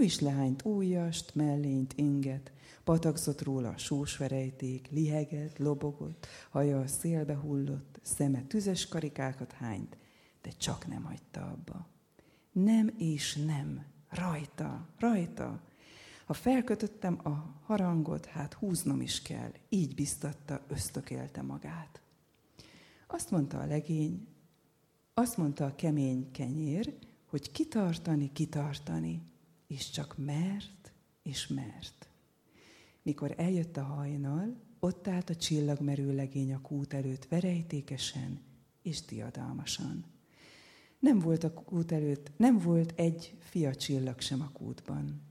Ő is lehányt ujjast, mellényt, inget, patakzott róla a sósverejték, lihegett, lobogott, haja a szélbe hullott, szeme tüzes karikákat hányt, de csak nem hagyta abba. Nem és nem, rajta. Ha felkötöttem a harangot, hát húznom is kell, így biztatta, ösztökélte magát. Azt mondta a kemény kenyér, hogy kitartani, és csak mert. Mikor eljött a hajnal, ott állt a csillagmerő legény a kút előtt verejtékesen és diadalmasan. Nem volt a kút előtt, nem volt egy fia csillag sem a kútban.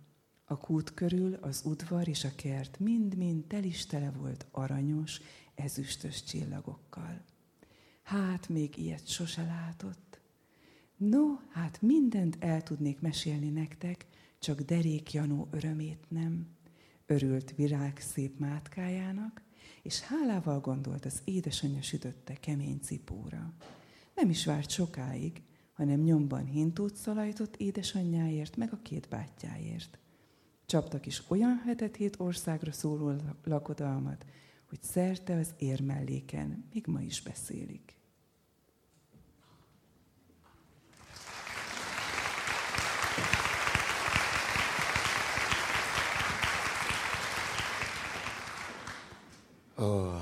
A kút körül az udvar és a kert mind-mind telistele volt aranyos, ezüstös csillagokkal. Hát még ilyet sose látott. No, hát mindent el tudnék mesélni nektek, csak derék Janó örömét nem. Örült Virág szép mátkájának, és hálával gondolt az édesanyja sütötte kemény cipóra. Nem is várt sokáig, hanem nyomban hintót szalajtott édesanyjáért meg a két bátyjáért. Csaptak is olyan 7 országra szóló lakodalmat, hogy szerte az érmelléken még ma is beszélik. Oh,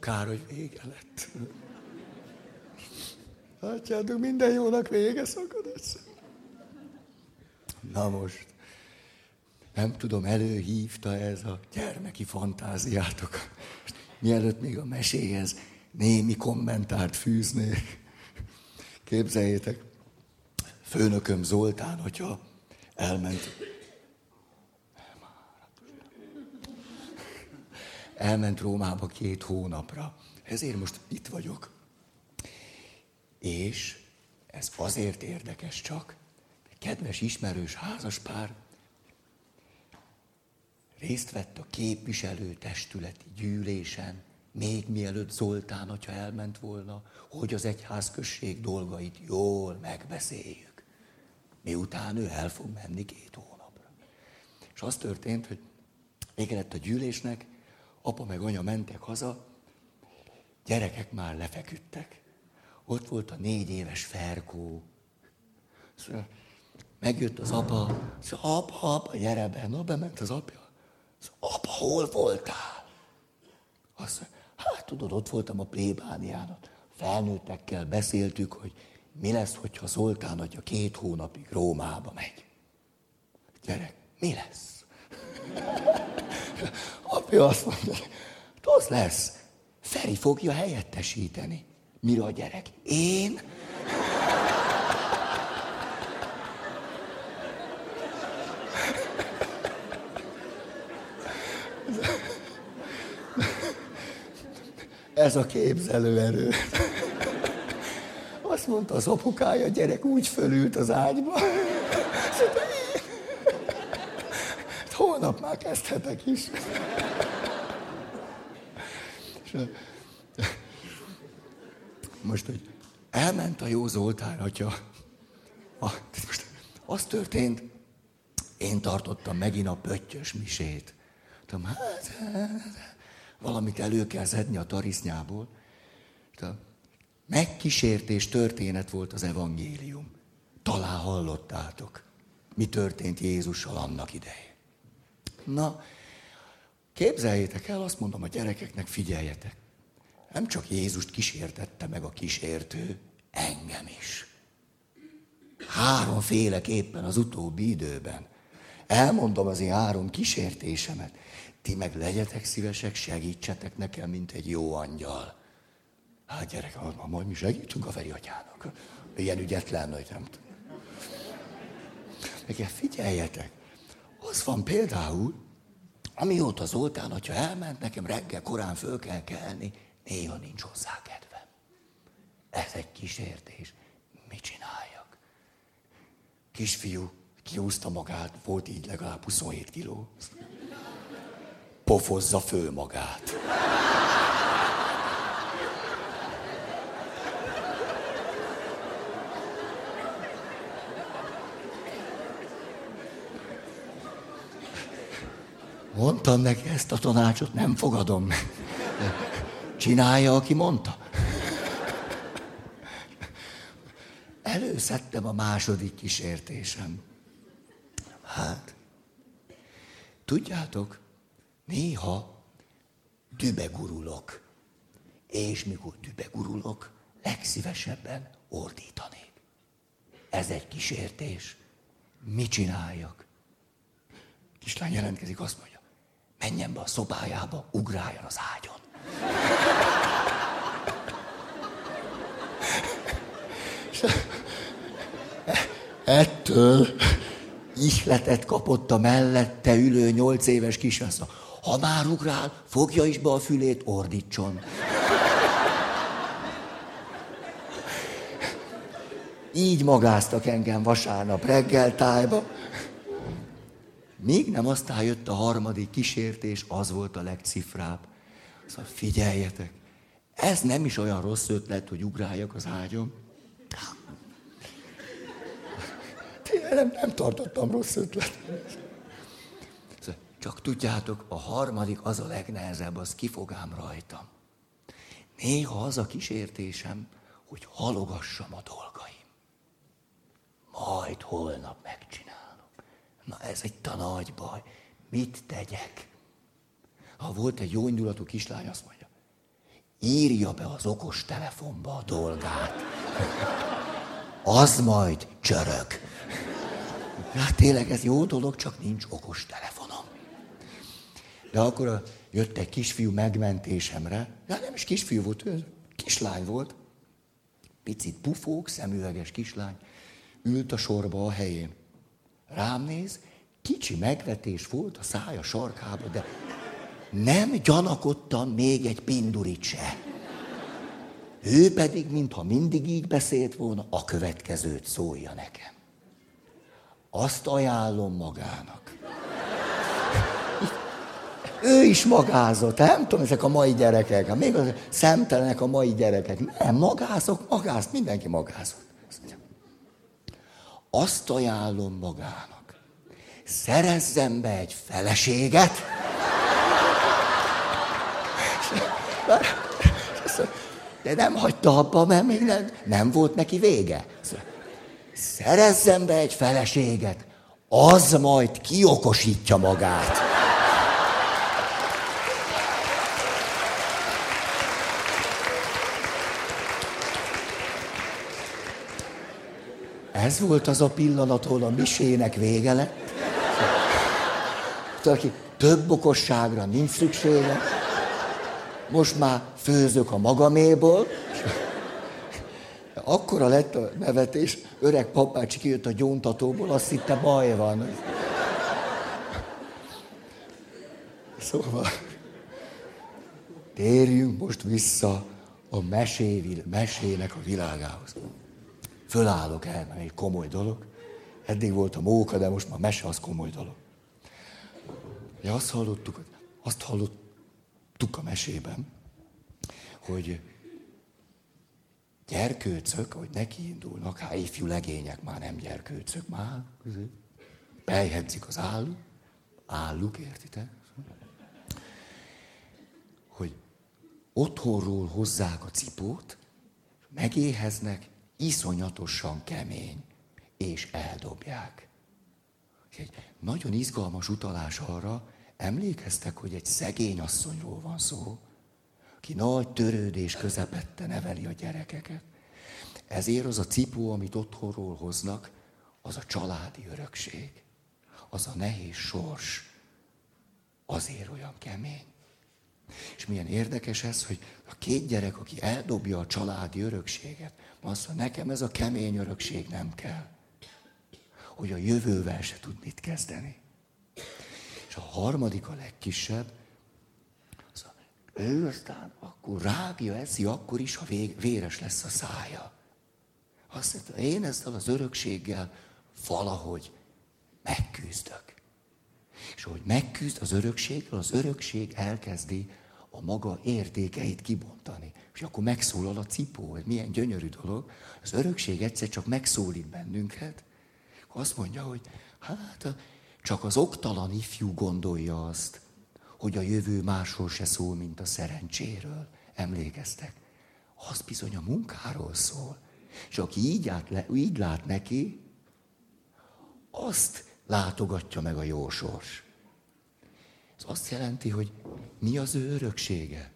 kár, hogy vége lett. Látjátok, minden jónak vége szakad egyszer. Na most, nem tudom, előhívta ez a gyermeki fantáziátokat. Mielőtt még a meséhez némi kommentárt fűznék. Képzeljétek, főnököm Zoltán atya elment Rómába 2 hónapra. Ezért most itt vagyok. És ez azért érdekes csak, kedves ismerős házaspár részt vett a képviselőtestületi gyűlésen, még mielőtt Zoltán atya elment volna, hogy az egyházközség dolgait jól megbeszéljük. Miután ő el fog menni 2 hónapra. És az történt, hogy vége lett a gyűlésnek, apa meg anya mentek haza, gyerekek már lefeküdtek. Ott volt a 4 éves Ferkó. Szóval megjött az apa, szóval apa, gyere be. Na, bement az apja. Szóval, apa, hol voltál? Azt mondja, hát tudod, ott voltam a plébánián. Felnőttekkel beszéltük, hogy mi lesz, hogyha Zoltán atya 2 hónapig Rómába megy. Gyerek, mi lesz? Apja azt mondja, az lesz, Feri fogja helyettesíteni. Mire a gyerek? Én? Ez a képzelőerő. Azt mondta az apukája, a gyerek úgy fölült az ágyba. Holnap már kezdhetek is. Most, hogy elment a jó Zoltán atya. Most az történt, én tartottam megint a pöttyös misét. Tudom, hát valamit elő kell szedni a tarisznyából. Megkísértés történet volt az evangélium. Talán hallottátok, mi történt Jézussal annak idején. Na, képzeljétek el, azt mondom a gyerekeknek, figyeljetek. Nem csak Jézust kísértette meg a kísértő, engem is. 3 féleképpen az utóbbi időben. Elmondom az én 3 kísértésemet. Ti meg legyetek szívesek, segítsetek nekem, mint egy jó angyal. Hát gyerek, majd mi segítünk a Feri atyának. Ilyen ügyetlen, hogy nem tudom. Nekem figyeljetek. Az van például, amióta Zoltán atya elment, nekem reggel korán föl kell kelni, néha nincs hozzá kedvem. Ez egy kísértés. Mit csináljak? Kisfiú kiúzta magát, volt így legalább 27 kiló. Pofozza föl magát. Mondtam neki, ezt a tanácsot nem fogadom meg. Csinálja, aki mondta. Előszedtem a második kísértésem. Hát, tudjátok, néha dübegurulok. És mikor dübegurulok, legszívesebben ordítanék. Ez egy kísértés. Mit csináljak? Kislány jelentkezik, azt mondja, menjen be a szobájába, ugráljon az ágyon. Ettől ihletet kapott a mellette ülő 8 éves kisrasza. Ha már ugrál, fogja is be a fülét, ordítson. Így magáztak engem vasárnap reggeltájba. Míg nem, aztán jött a harmadik kísértés, az volt a legcifrább. Szóval figyeljetek, ez nem is olyan rossz ötlet, hogy ugráljak az ágyon. Nem tartottam rossz ötlet. Szóval, csak tudjátok, a harmadik az a legnehezebb, az kifogám rajtam. Néha az a kísértésem, hogy halogassam a dolgaim. Majd holnap megcsinálom. Na ez egy nagy baj. Mit tegyek? Ha volt egy jó indulatú kislány, azt mondja, írja be az okos telefonba a dolgát. Az majd csörög. Hát tényleg ez jó dolog, csak nincs okos telefonom. De akkor jött egy kisfiú megmentésemre. De nem is kisfiú volt, kislány volt. Picit pufók, szemüveges kislány. Ült a sorba a helyén. Rám néz, kicsi megvetés volt a szája sarkába, de nem gyanakodtam még egy pindurit se. Ő pedig, mintha mindig így beszélt volna, a következőt szólja nekem. Azt ajánlom magának. Ő is magázott, nem tudom, ezek a mai gyerekek, még az szemtelenek a mai gyerekek. Nem, magázok, mindenki magázott. Azt ajánlom magának, szerezzen be egy feleséget. De nem hagyta abba, mert még nem volt neki vége. Szerezzen be egy feleséget, az majd kiokosítja magát. Ez volt az a pillanat, ahol a misének vége lett. Aki több okosságra nincs szüksége. Most már főzök a magaméból. Akkora lett a nevetés, öreg papácsi kijött a gyóntatóból, azt hitte baj van. Szóval, térjünk most vissza a mesének a világához. Fölállok el, mert egy komoly dolog. Eddig volt a móka, de most már mese, az komoly dolog. Ja, azt hallottuk a mesében, hogy gyerkőcök, ahogy nekiindulnak, hát ifjú legények már nem gyerkőcök, már bejegyzik az álluk, értitek? Hogy otthonról hozzák a cipót, megéheznek, iszonyatosan kemény, és eldobják. Egy nagyon izgalmas utalás arra, emlékeztek, hogy egy szegény asszonyról van szó, aki nagy törődés közepette neveli a gyerekeket. Ezért az a cipó, amit otthonról hoznak, az a családi örökség, az a nehéz sors, azért olyan kemény. És milyen érdekes ez, hogy a 2 gyerek, aki eldobja a családi örökséget, azt mondja, nekem ez a kemény örökség nem kell. Hogy a jövővel se tud mit kezdeni. És a harmadik, a legkisebb, az ő aztán akkor rágja, eszi, akkor is, ha véres lesz a szája. Azt mondja, én ezzel az örökséggel valahogy megküzdök. És ahogy megküzd az örökséggel, az örökség elkezdi a maga értékeit kibontani. És akkor megszólal a cipó, hogy milyen gyönyörű dolog. Az örökség egyszer csak megszólít bennünket, azt mondja, hogy hát csak az oktalan ifjú gondolja azt, hogy a jövő másról se szól, mint a szerencséről. Emlékeztek? Az bizony a munkáról szól. És aki így lát neki, azt látogatja meg a jó sors. Ez azt jelenti, hogy mi az ő öröksége?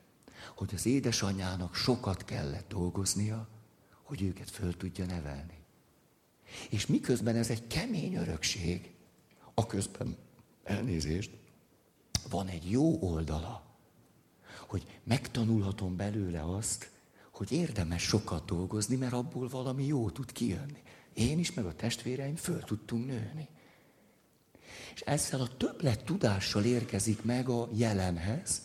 Hogy az édesanyjának sokat kellett dolgoznia, hogy őket föl tudja nevelni. És miközben ez egy kemény örökség, aközben, elnézést, van egy jó oldala, hogy megtanulhatom belőle azt, hogy érdemes sokat dolgozni, mert abból valami jó tud kijönni. Én is, meg a testvéreim föl tudtunk nőni. És ezzel a többlet tudással érkezik meg a jelenhez,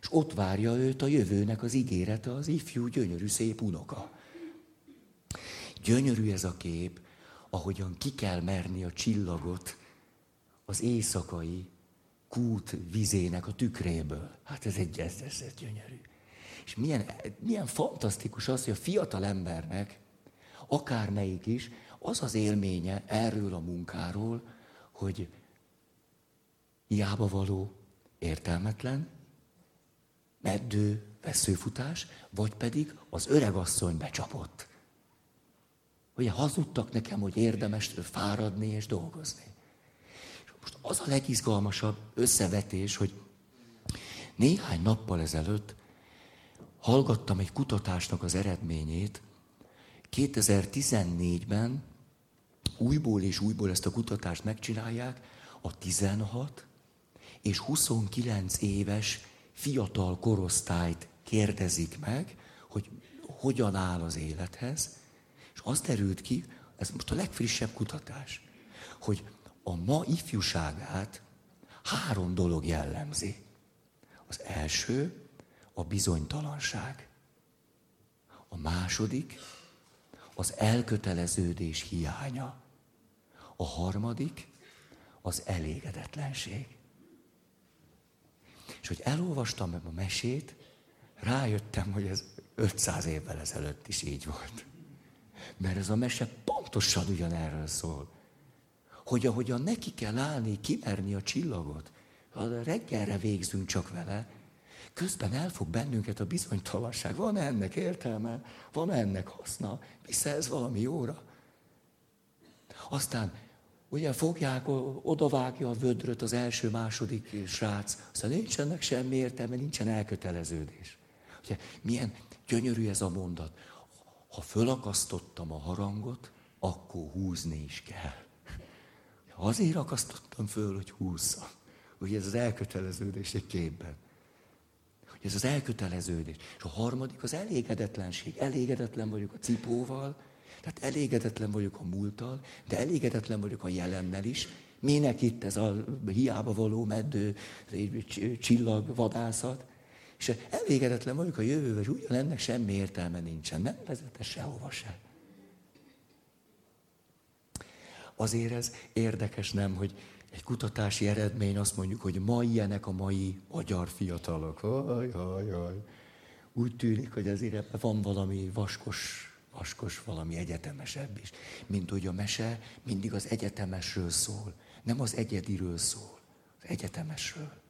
és ott várja őt a jövőnek az ígérete, az ifjú, gyönyörű, szép unoka. Gyönyörű ez a kép, ahogyan ki kell merni a csillagot az éjszakai kút vizének a tükréből. Hát ez gyönyörű. És milyen fantasztikus az, hogy a fiatal embernek, akármelyik is, az az élménye erről a munkáról, hogy hiába való, értelmetlen, meddő, veszőfutás, vagy pedig az öregasszony becsapott. Ugye hazudtak nekem, hogy érdemes fáradni és dolgozni. És most az a legizgalmasabb összevetés, hogy néhány nappal ezelőtt hallgattam egy kutatásnak az eredményét. 2014-ben újból és újból ezt a kutatást megcsinálják a 16 és 29 éves fiatal korosztályt kérdezik meg, hogy hogyan áll az élethez, és az derült ki, ez most a legfrissebb kutatás, hogy a ma ifjúságát 3 dolog jellemzi. Az első a bizonytalanság, a második az elköteleződés hiánya, a harmadik az elégedetlenség. És hogy elolvastam a mesét, rájöttem, hogy ez 500 évvel ezelőtt is így volt. Mert ez a mese pontosan ugyanerről szól. Hogy ahogyan neki kell állni, kimerni a csillagot, ha reggelre végzünk csak vele, közben elfog bennünket a bizonytalanság. Van ennek értelme? Van ennek haszna? Visz ez valami jóra? Aztán ugye fogják, odavágja a vödröt az első-második srác, aztán nincsenek semmi értelme, nincsen elköteleződés. Ugye, milyen gyönyörű ez a mondat. Ha fölakasztottam a harangot, akkor húzni is kell. Azért akasztottam föl, hogy húzzam. Ugye ez az elköteleződés egy képben. Ugye ez az elköteleződés. És a harmadik az elégedetlenség. Elégedetlen vagyok a cipóval, tehát elégedetlen vagyok a múlttal, de elégedetlen vagyok a jelennel is. Minek itt ez a hiába való meddő csillagvadászat? És elégedetlen vagyok a jövővel, és ugyanennek semmi értelme nincsen. Nem vezet sehova sem. Azért ez érdekes, nem, hogy egy kutatási eredmény azt mondjuk, hogy ma ilyenek a mai magyar fiatalok. Haj. Úgy tűnik, hogy azért van valami vaskos, valami egyetemesebb is. Mint hogy a mese mindig az egyetemesről szól. Nem az egyediről szól, az egyetemesről.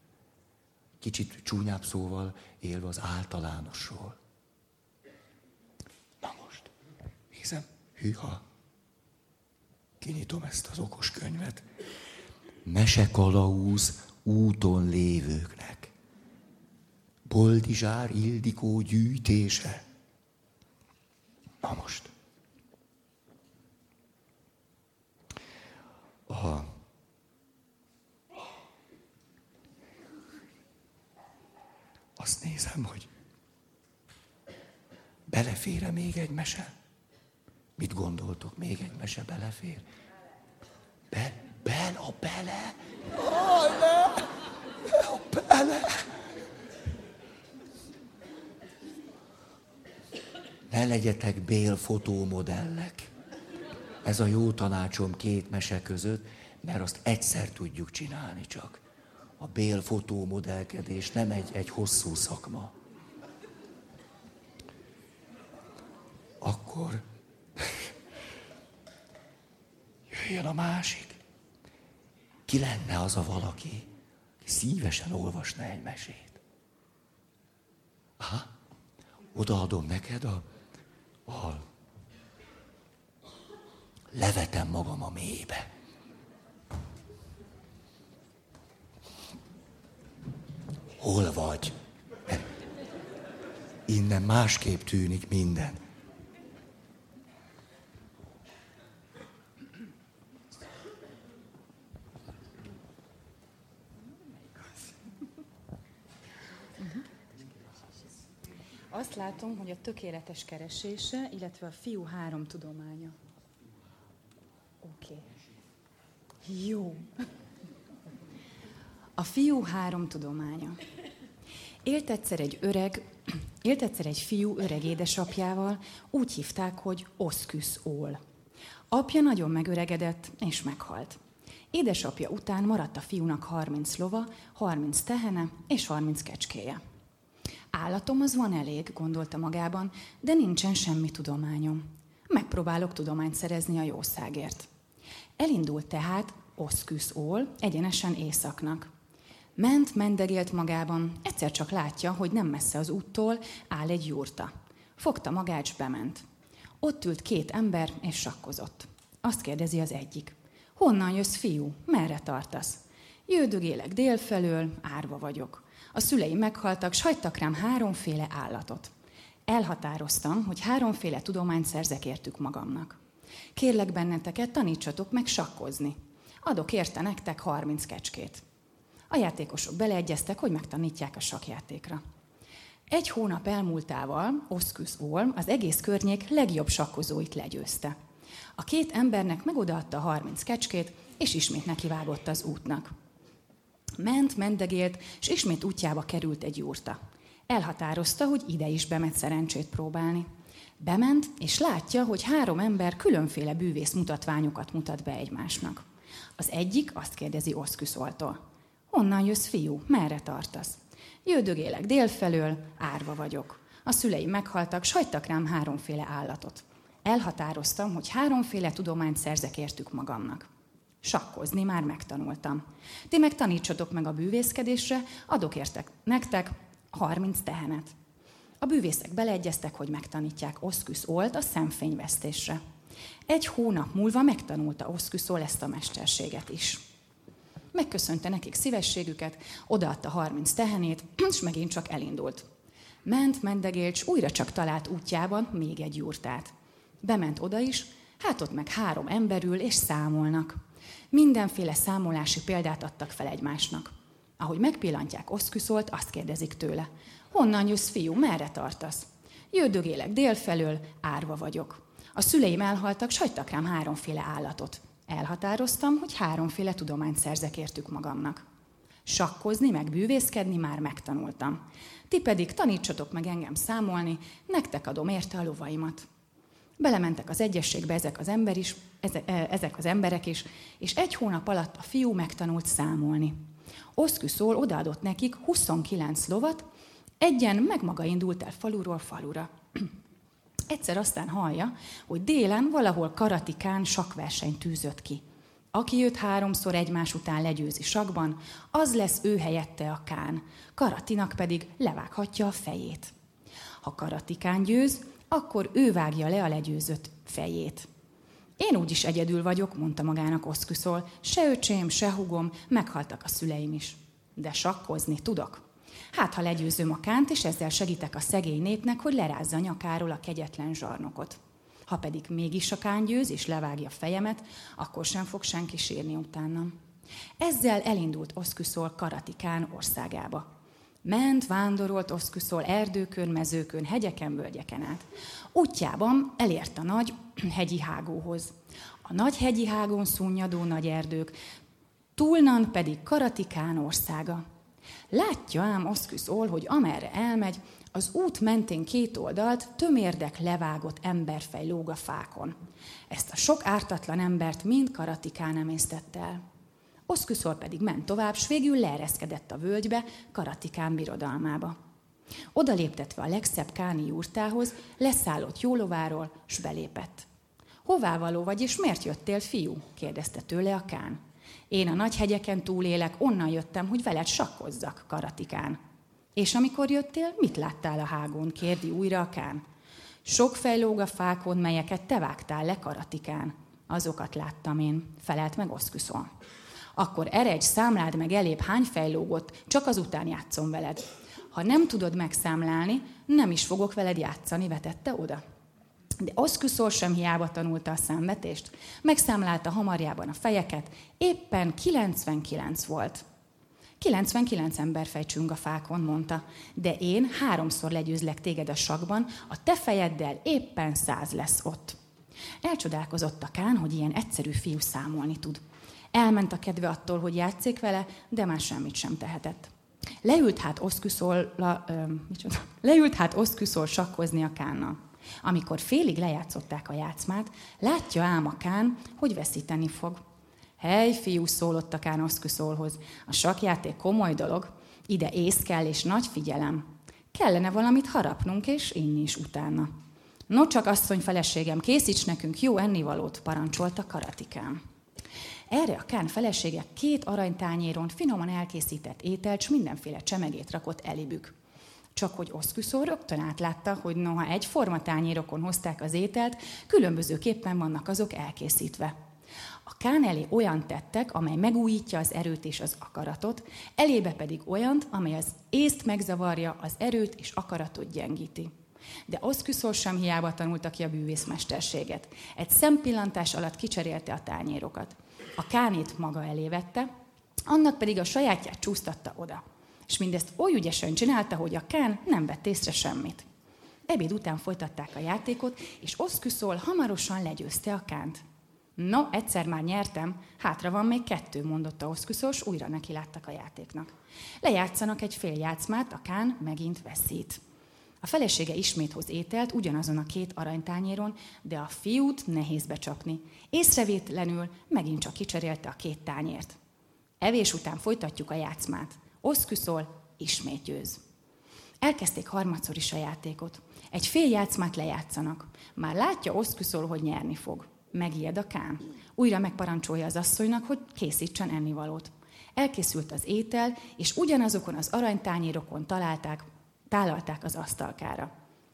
Kicsit csúnyább szóval élve az általánosról. Na most, nézem, hűha, kinyitom ezt az okos könyvet. Mesekalauz úton lévőknek. Boldizsár Ildikó gyűjtése. Na most. Aha. Azt nézem, hogy belefér-e még egy mese? Mit gondoltok, még egy mese belefér? Bele? Aj, ne! Bele! Ne legyetek bélfotómodellek. Ez a jó tanácsom 2 mese között, mert azt egyszer tudjuk csinálni csak. A bélfotómodellkedés nem egy hosszú szakma. Akkor jöjjön a másik. Ki lenne az a valaki, szívesen olvasna egy mesét. Aha, odaadom neked a levetem magam a mélybe. Hol vagy? Innen másképp tűnik minden. Azt látom, hogy a tökéletes keresése, illetve a fiú 3 tudománya. Oké. Okay. Jó. A fiú 3 tudománya. Élt egyszer egy fiú öreg édesapjával, úgy hívták, hogy Oszküsz-ól. Apja nagyon megöregedett, és meghalt. Édesapja után maradt a fiúnak 30 lova, 30 tehene és 30 kecskéje. Állatom az van elég, gondolta magában, de nincsen semmi tudományom. Megpróbálok tudományt szerezni a jószágért. Elindult tehát Oszküsz-ól egyenesen északnak. Ment, mendegélt magában, egyszer csak látja, hogy nem messze az úttól áll egy jurta. Fogta magát, s bement. Ott ült 2 ember, és sakkozott. Azt kérdezi az egyik. Honnan jössz, fiú? Merre tartasz? Jöldögélek délfelől, árva vagyok. A szüleim meghaltak, s hagytak rám 3 állatot. Elhatároztam, hogy 3 tudományt szerzek értük magamnak. Kérlek benneteket, tanítsatok meg sakkozni. Adok érte nektek 30 kecskét. A játékosok beleegyeztek, hogy megtanítják a sakkjátékra. 1 hónap elmúltával Oszküsz-ól az egész környék legjobb sakkozóit legyőzte. A 2 embernek megodaadta 30 kecskét, és ismét nekivágott az útnak. Ment, mendegélt, és ismét útjába került egy jurta. Elhatározta, hogy ide is bemegy szerencsét próbálni. Bement, és látja, hogy 3 ember különféle bűvész mutatványokat mutat be egymásnak. Az egyik azt kérdezi Oszküsz-oltól. Honnan jössz, fiú? Merre tartasz? Jöldögélek délfelől, árva vagyok. A szüleim meghaltak, s hagytak rám 3 állatot. Elhatároztam, hogy 3 tudományt szerzek értük magamnak. Sakkozni már megtanultam. Ti meg tanítsatok meg a bűvészkedésre, adok értek nektek 30 tehenet. A bűvészek beleegyeztek, hogy megtanítják Oszküsz-olt a szemfényvesztésre. 1 hónap múlva megtanulta Oszküsz-ol ezt a mesterséget is. Megköszönte nekik szívességüket, odaadta 30 tehenét, és megint csak elindult. Ment, mendegélt, s újra csak talált útjában még egy jurtát. Bement oda is, hát ott meg 3 ember ül, és számolnak. Mindenféle számolási példát adtak fel egymásnak. Ahogy megpillantják Oszküsz-olt, azt kérdezik tőle. Honnan jössz, fiú, merre tartasz? Jöldögélek délfelől, árva vagyok. A szüleim elhaltak, s hagytak rám 3 állatot. Elhatároztam, hogy 3 tudományt szerzek értük magamnak. Sakkozni, meg bűvészkedni már megtanultam. Ti pedig tanítsatok meg engem számolni, nektek adom érte a lovaimat. Belementek az egyességbe ezek az emberek is, és 1 hónap alatt a fiú megtanult számolni. Oszküsz-ól odaadott nekik 29 lovat, egyen meg maga indult el faluról falura. Egyszer aztán hallja, hogy délen valahol Karatikán sakkverseny tűzött ki. Aki őt 3 egymás után legyőzi sakban, az lesz ő helyette a kán, Karatinak pedig levághatja a fejét. Ha Karatikán győz, akkor ő vágja le a legyőzött fejét. Én úgyis egyedül vagyok, mondta magának Oszküsz-ol, se öcsém, se húgom, meghaltak a szüleim is. De sakkozni tudok. Hát, ha legyőzöm a kánt, és ezzel segítek a szegény népnek, hogy lerázza nyakáról a kegyetlen zsarnokot. Ha pedig mégis a kán győz, és levágja fejemet, akkor sem fog senki sírni utánam. Ezzel elindult Oszküsz-ol Karatikán országába. Ment, vándorolt Oszküsz-ol erdőkön, mezőkön, hegyeken, völgyeken át. Útjában elért a nagy hegyi hágóhoz. A nagy hegyi hágón szunnyadó nagy erdők, túlnan pedig Karatikán országa. Látja ám Oszküsz-ol, hogy amerre elmegy, az út mentén 2 oldalt tömérdek levágott emberfej lóg a fákon. Ezt a sok ártatlan embert mind Karatikán emésztette el. Oszküsz-ol pedig ment tovább, s végül leereszkedett a völgybe, Karatikán birodalmába. Oda léptetve a legszebb káni jurtához, leszállott jólováról, s belépett. Hová való vagy, és miért jöttél, fiú? kérdezte tőle a kán. Én a nagy hegyeken túlélek, onnan jöttem, hogy veled sakkozzak karatikán. És amikor jöttél, mit láttál a hágón? Kérdi újra a kán. Sok fej lóg a fákon, melyeket te vágtál le karatikán. Azokat láttam én, felelt meg Oszkuszon. Akkor eredj, számláld meg elébb hány fej lógott, csak azután játszom veled. Ha nem tudod megszámlálni, nem is fogok veled játszani, vetette oda. De Oszkuszor sem hiába tanulta a számvetést, megszámlálta hamarjában a fejeket, éppen 99 volt. 99 ember fejtsünk a fákon, mondta, de én 3-szor legyőzlek téged a sakban, a te fejeddel éppen 100 lesz ott. Elcsodálkozott a kán, hogy ilyen egyszerű fiú számolni tud. Elment a kedve attól, hogy játszik vele, de már semmit sem tehetett. Leült hát Oszkuszol sakkozni a kánnal. Amikor félig lejátszották a játszmát, látja ám a kán, hogy veszíteni fog. Hely, fiú, szólott a kán Oszkuszolhoz, a sakjáték komoly dolog, ide ész kell és nagy figyelem. Kellene valamit harapnunk és inni is utána. No csak asszony feleségem, készíts nekünk jó ennivalót, parancsolta karatikán. Erre a kán felesége 2 aranytányéron finoman elkészített ételt, s mindenféle csemegét rakott elébük. Csak hogy Oszkuszor rögtön átlátta, hogy noha egyforma tányérokon hozták az ételt, különbözőképpen vannak azok elkészítve. A kán elé olyan tettek, amely megújítja az erőt és az akaratot, elébe pedig olyant, amely az észt megzavarja, az erőt és akaratot gyengíti. De Oszkuszor sem hiába tanulta ki a bűvészmesterséget. Egy szempillantás alatt kicserélte a tányérokat. A kánét maga elé vette, annak pedig a sajátját csúsztatta oda. És mindezt oly ügyesen csinálta, hogy a kán nem vett észre semmit. Ebéd után folytatták a játékot, és Oszkuszol hamarosan legyőzte a kánt. No, egyszer már nyertem, hátra van még 2, mondotta Oszkuszol, s újra nekiláttak a játéknak. Lejátszanak egy fél játszmát, a kán megint veszít. A felesége ismét hoz ételt ugyanazon a 2 aranytányéron, de a fiút nehéz becsapni. Észrevétlenül megint csak kicserélte a 2 tányért. Evés után folytatjuk a játszmát. Oszkuszol ismét győz. Elkezdték harmadszor is a játékot. Egy fél játszmát lejátszanak. Már látja Oszkuszol, hogy nyerni fog. Megijed a kán. Újra megparancsolja az asszonynak, hogy készítsen ennivalót. Elkészült az étel, és ugyanazokon az aranytányérokon tálalták az asztalkára.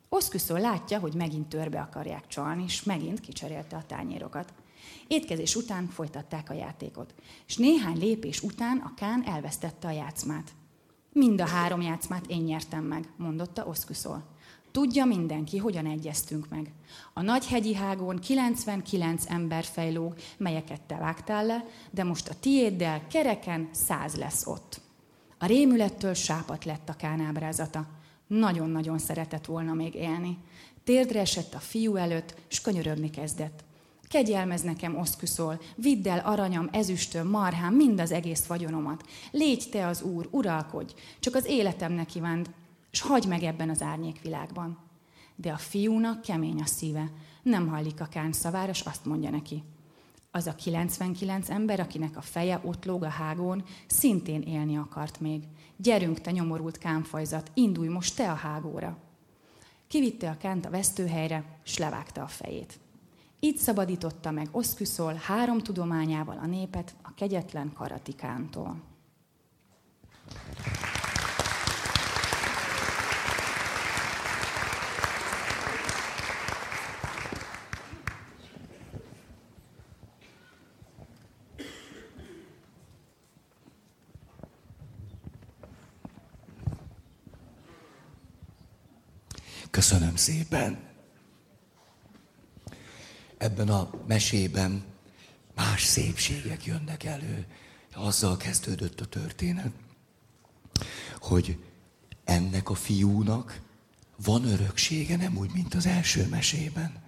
Oszkuszol látja, hogy megint törbe akarják csalni, és megint kicserélte a tányérokat. Étkezés után folytatták a játékot, és néhány lépés után a kán elvesztette a játszmát. Mind a 3 játszmát én nyertem meg, mondotta Oszkuszol. Tudja mindenki, hogyan egyeztünk meg. A nagy hegyi hágón 99 ember fejlóg, melyeket te vágtál le, de most a tiéddel kereken 100 lesz ott. A rémülettől sápat lett a kán ábrázata. Nagyon-nagyon szeretett volna még élni. Térdre esett a fiú előtt, s könyörögni kezdett. Kegyelmez nekem, Oszkuszol, vidd el aranyam, ezüstöm, marhám, mind az egész vagyonomat. Légy te az úr, uralkodj, csak az életem ne kívánd, s hagyd meg ebben az árnyékvilágban. De a fiúnak kemény a szíve, nem hallik a kán szavára, s azt mondja neki. Az a 99 ember, akinek a feje ott lóg a hágón, szintén élni akart még. Gyerünk, te nyomorult kánfajzat, indulj most te a hágóra. Kivitte a kánt a vesztőhelyre, s levágta a fejét. Így szabadította meg Oszkuszol 3 tudományával a népet a kegyetlen karatikántól. Köszönöm szépen! Ebben a mesében más szépségek jönnek elő. Azzal kezdődött a történet, hogy ennek a fiúnak van öröksége, nem úgy, mint az első mesében.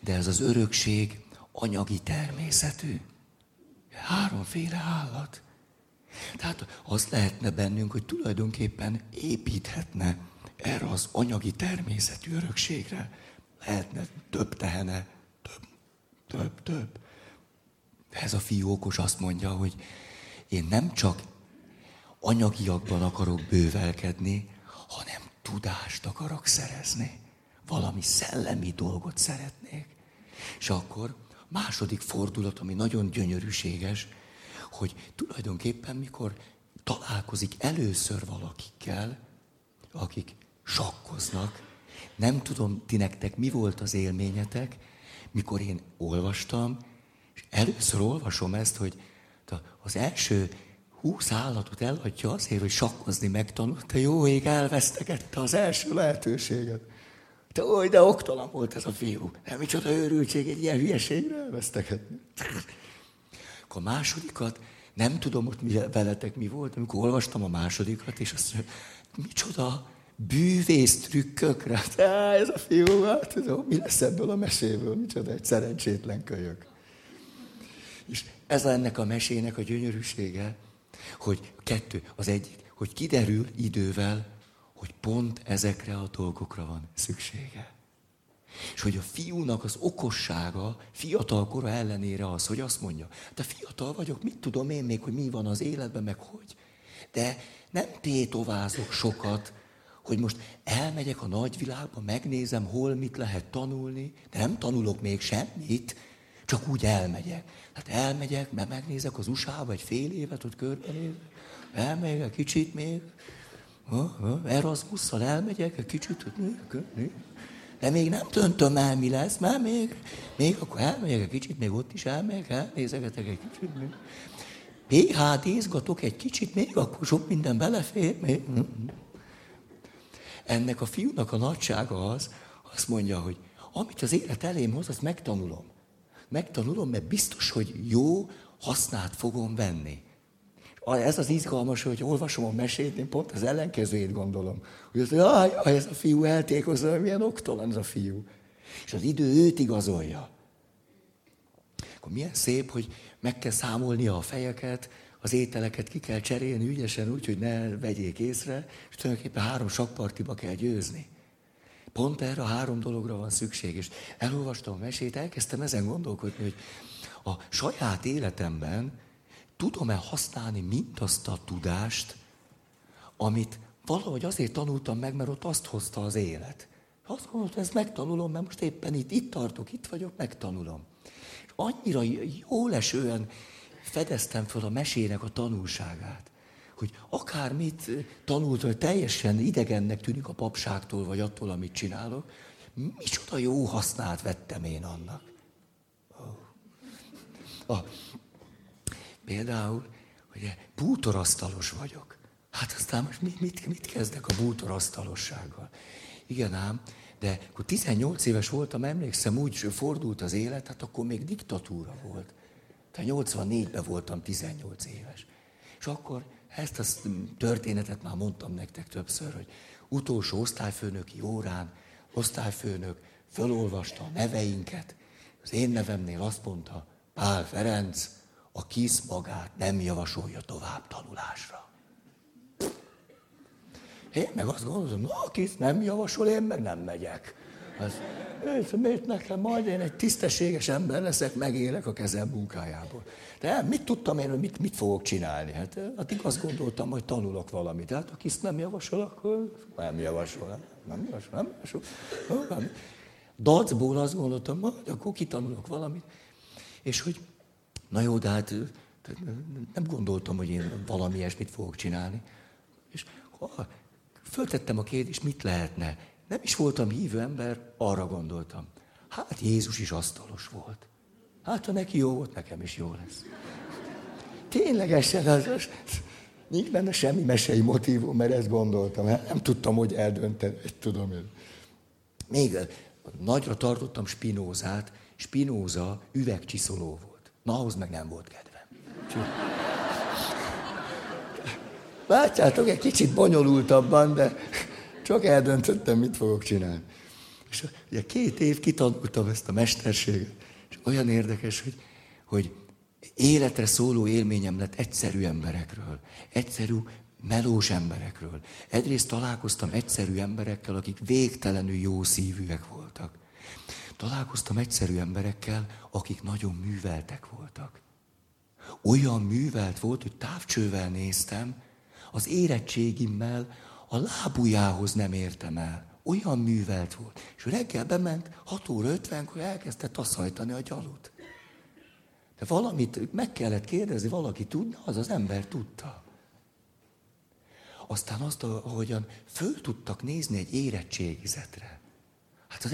De ez az örökség anyagi természetű. 3 állat. Tehát azt lehetne bennünk, hogy tulajdonképpen építhetne erre az anyagi természetű örökségre. Lehetne több tehene, több. Ez a fiú okos, azt mondja, hogy én nem csak anyagiakban akarok bővelkedni, hanem tudást akarok szerezni. Valami szellemi dolgot szeretnék. És akkor második fordulat, ami nagyon gyönyörűséges, hogy tulajdonképpen mikor találkozik először valakikkel, akik sakkoznak, nem tudom, ti nektek mi volt az élményetek, mikor én olvastam, és először olvasom ezt, hogy az első 20 állatot eladja azért, hogy sakkozni megtanulta, jó ég elvesztegette az első lehetőséget. Te oly, de oktalan volt ez a fiú. Nem, micsoda őrültség, egy ilyen hülyeségre elvesztegetni. Akkor a másodikat, nem tudom ott veletek mi volt, amikor olvastam a másodikat, és azt mondja, micsoda bűvész trükkökre. Ez a fiú, hát mi lesz ebből a meséből, micsoda egy szerencsétlen kölyök. És ez ennek a mesének a gyönyörűsége, hogy az egyik, hogy kiderül idővel, hogy pont ezekre a dolgokra van szüksége. És hogy a fiúnak az okossága fiatal kora ellenére az, hogy azt mondja, de fiatal vagyok, mit tudom én még, hogy mi van az életben, meg hogy. De nem tétovázok sokat, hogy most elmegyek a nagyvilágba, megnézem, hol mit lehet tanulni, de nem tanulok még semmit, csak úgy elmegyek. Hát elmegyek, mert megnézek az USA-ba egy fél évet, ott körbenézek, elmegyek egy kicsit még, Erasmusszal elmegyek egy kicsit, de még nem döntöm el, mi lesz, mert még akkor elmegyek egy kicsit, még ott is elmegyek, elnézegetek egy kicsit. PhD-zgatok egy kicsit, még akkor sok minden belefér. Még. Ennek a fiúnak a nagysága az, azt mondja, hogy amit az élet elém hoz, azt megtanulom. Megtanulom, mert biztos, hogy jó hasznát fogom venni. Ez az izgalmas, hogy olvasom a mesét, én pont az ellenkezőjét gondolom. Hogy azt mondja, ez a fiú eltékozol, milyen oktalan ez a fiú. És az idő őt igazolja. Akkor milyen szép, hogy meg kell számolnia a fejeket, az ételeket ki kell cserélni ügyesen úgy, hogy ne vegyék észre, és tulajdonképpen 3 sakkpartiba kell győzni. Pont erre a 3 dologra van szükség. És elolvastam a mesét, elkezdtem ezen gondolkodni, hogy a saját életemben tudom-e használni mindazt a tudást, amit valahogy azért tanultam meg, mert ott azt hozta az élet. Azt mondtam, ezt megtanulom, mert most éppen itt tartok, itt vagyok, megtanulom. És annyira jólesően fedeztem fel a mesének a tanulságát, hogy akármit tanultam, hogy teljesen idegennek tűnik a papságtól, vagy attól, amit csinálok, micsoda jó hasznát vettem én annak. Például, hogy bútorasztalos vagyok. Hát aztán most mit kezdek a bútorasztalossággal? Igen ám, de akkor 18 éves voltam, emlékszem, úgy fordult az élet, hát akkor még diktatúra volt. Tehát 84-ben voltam 18 éves. És akkor ezt a történetet már mondtam nektek többször, hogy utolsó osztályfőnöki órán osztályfőnök fölolvasta a neveinket. Az én nevemnél azt mondta, Pál Ferenc, a KISZ magát nem javasolja tovább tanulásra. Én meg azt gondolom, a KISZ nem javasol, én meg nem megyek. Miért nekem, majd én egy tisztességes ember leszek, megélek a kezem munkájából. De mit tudtam én, hogy mit fogok csinálni? Hát azt gondoltam, hogy tanulok valamit. Hát a KISZ nem javasol, akkor nem javasol. Dacból azt gondoltam, hogy akkor kitanulok valamit. És hogy na jó, de hát nem gondoltam, hogy én valami ilyesmit fogok csinálni. És föltettem a kérdést, mit lehetne. Nem is voltam hívő ember, arra gondoltam. Hát Jézus is asztalos volt. Hát ha neki jó volt, nekem is jó lesz. Ténylegesen az nincs benne semmi mesei motívum, mert ezt gondoltam. Nem tudtam, hogy eldönteni, tudom én. Még nagyra tartottam Spinozát. Spinoza üvegcsiszoló volt. Na, ahhoz meg nem volt kedvem. Látjátok, egy kicsit bonyolultabban, de csak eldöntöttem, mit fogok csinálni. És ugye 2 év kitanultam ezt a mesterséget. És olyan érdekes, hogy életre szóló élményem lett egyszerű emberekről. Egyszerű, melós emberekről. Egyrészt találkoztam egyszerű emberekkel, akik végtelenül jó szívűek voltak. Találkoztam egyszerű emberekkel, akik nagyon műveltek voltak. Olyan művelt volt, hogy távcsővel néztem, az érettségimmel a lábujjához nem értem el. Olyan művelt volt. És reggel bement, 6:50-kor elkezdte taszajtani a gyalut. De valamit meg kellett kérdezni, valaki tudna, az ember tudta. Aztán azt, ahogyan föl tudtak nézni egy érettségizetre. Hát az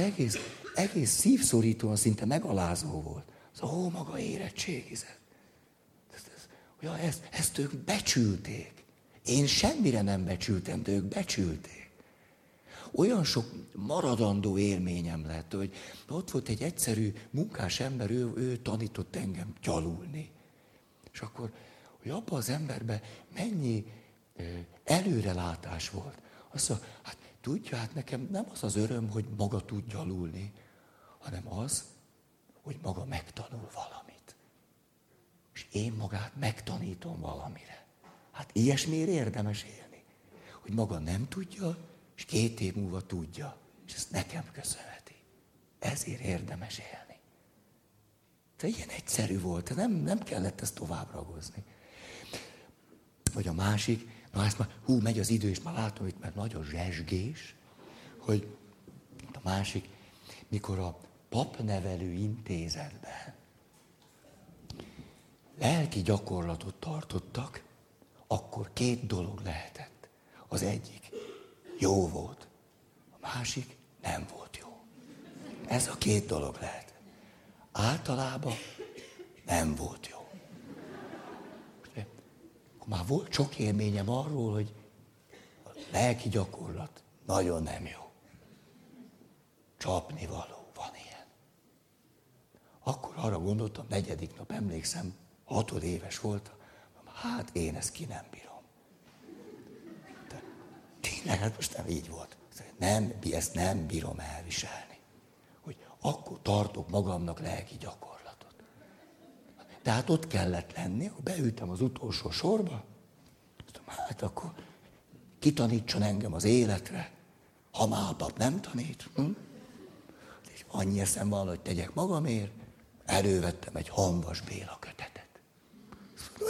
egész szívszorítóan szinte megalázó volt. Az maga érettségizet. Ja, ezt ők becsülték. Én semmire nem becsültem, de ők becsülték. Olyan sok maradandó élményem lett, hogy ott volt egy egyszerű munkás ember, ő tanított engem gyalulni. És akkor, hogy abban az emberben mennyi előrelátás volt. Azt mondja, hát tudja, hát nekem nem az az öröm, hogy maga tud gyalulni, hanem az, hogy maga megtanul valamit. És én magát megtanítom valamire. Hát ilyesmiért érdemes élni. Hogy maga nem tudja, és 2 év múlva tudja, és ezt nekem köszönheti. Ezért érdemes élni. De ilyen egyszerű volt, nem kellett ezt tovább ragozni. Vagy a másik, na ezt már, megy az idő, és már látom itt, mert nagy a zsesgés, hogy a másik, mikor a papnevelő intézetben lelki gyakorlatot tartottak, akkor 2 dolog lehetett. Az egyik jó volt, a másik nem volt jó. Ez a 2 dolog lehet. Általában nem volt jó. Már volt sok élményem arról, hogy a lelki gyakorlat nagyon nem jó. Csapnivaló, van ilyen. Akkor arra gondoltam, 4. nap emlékszem, 6 éves voltam, hát én ezt ki nem bírom. De tényleg, hát most nem így volt. Ezt nem bírom elviselni. Hogy akkor tartok magamnak lelki gyakorlatot. Tehát ott kellett lenni, hogy beültem az utolsó sorba, hát akkor kitanítson engem az életre, ha már a pap nem tanít. És annyi eszem van, hogy tegyek magamért, elővettem egy Hamvas Béla kötetet.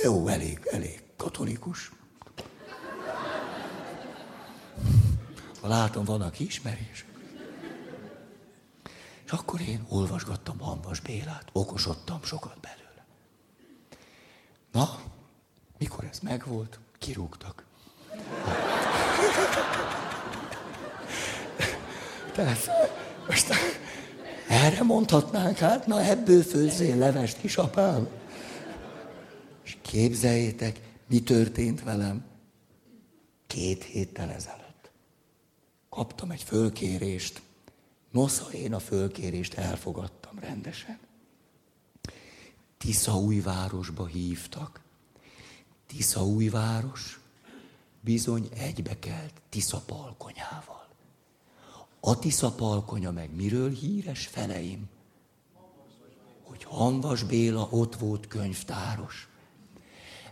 Jó, elég katolikus. Látom, van, aki ismerés. És akkor én olvasgattam Hamvas Bélát, okosodtam sokat belőle. Na, mikor ez megvolt, kirúgtak. Tehát most erre mondhatnánk, hát na ebből főzzél levest, kisapám. És képzeljétek, mi történt velem 2 héttel ezelőtt. Kaptam egy fölkérést. Nosza, én a fölkérést elfogadtam rendesen. Tiszaújvárosba hívtak. Tiszaújváros bizony egybekelt Tiszapalkonyával. A Tiszapalkonya meg miről híres, feleim? Hogy Hamvas Béla ott volt könyvtáros.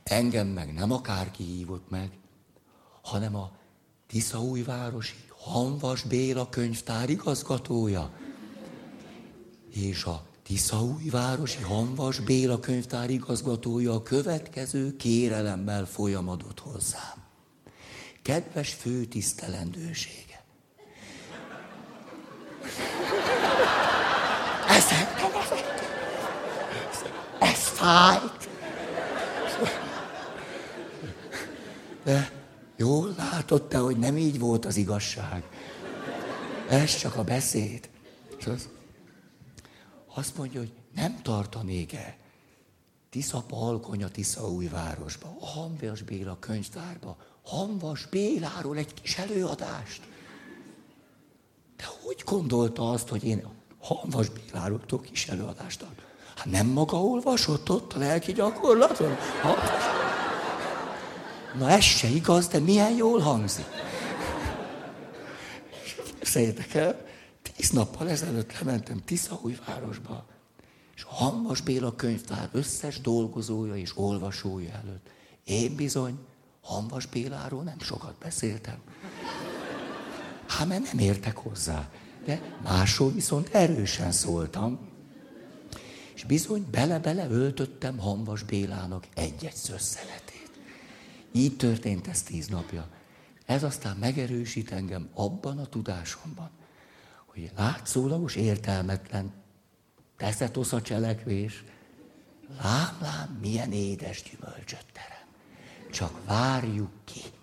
Engem meg nem akárki hívott meg, hanem a tiszaújvárosi Hamvas Béla könyvtár igazgatója. És a tiszaújvárosi Hamvas Béla könyvtár igazgatója a következő kérelemmel folyamodott hozzám. Kedves főtisztelendősége! Ez fájt! De jól látod te, hogy nem így volt az igazság. Ez csak a beszéd. Azt mondja, hogy nem tartanék-e Tiszapalkonya Tiszaújvárosba, a Hamvas Béla könyvtárba, Hamvas Béláról egy kis előadást. De hogy gondolta azt, hogy én Hamvas Béláról kis előadást ad? Hát nem maga olvasott ott a lelki gyakorlaton? Na ez se igaz, de milyen jól hangzik. Képzeljétek el, 10 nappal ezelőtt lementem Tiszaújvárosba, és a Hamvas Béla könyvtár összes dolgozója és olvasója előtt. Én bizony Hamvas Béláról nem sokat beszéltem. Hát mert nem értek hozzá, de másról viszont erősen szóltam. És bizony bele-bele öltöttem Hamvas Bélának egy-egy szösszenetét. Így történt ez 10 napja. Ez aztán megerősít engem abban a tudásomban, hogy látszólagos értelmetlen teszetosza cselekvés Lám, milyen édes gyümölcsöt terem. Csak várjuk ki.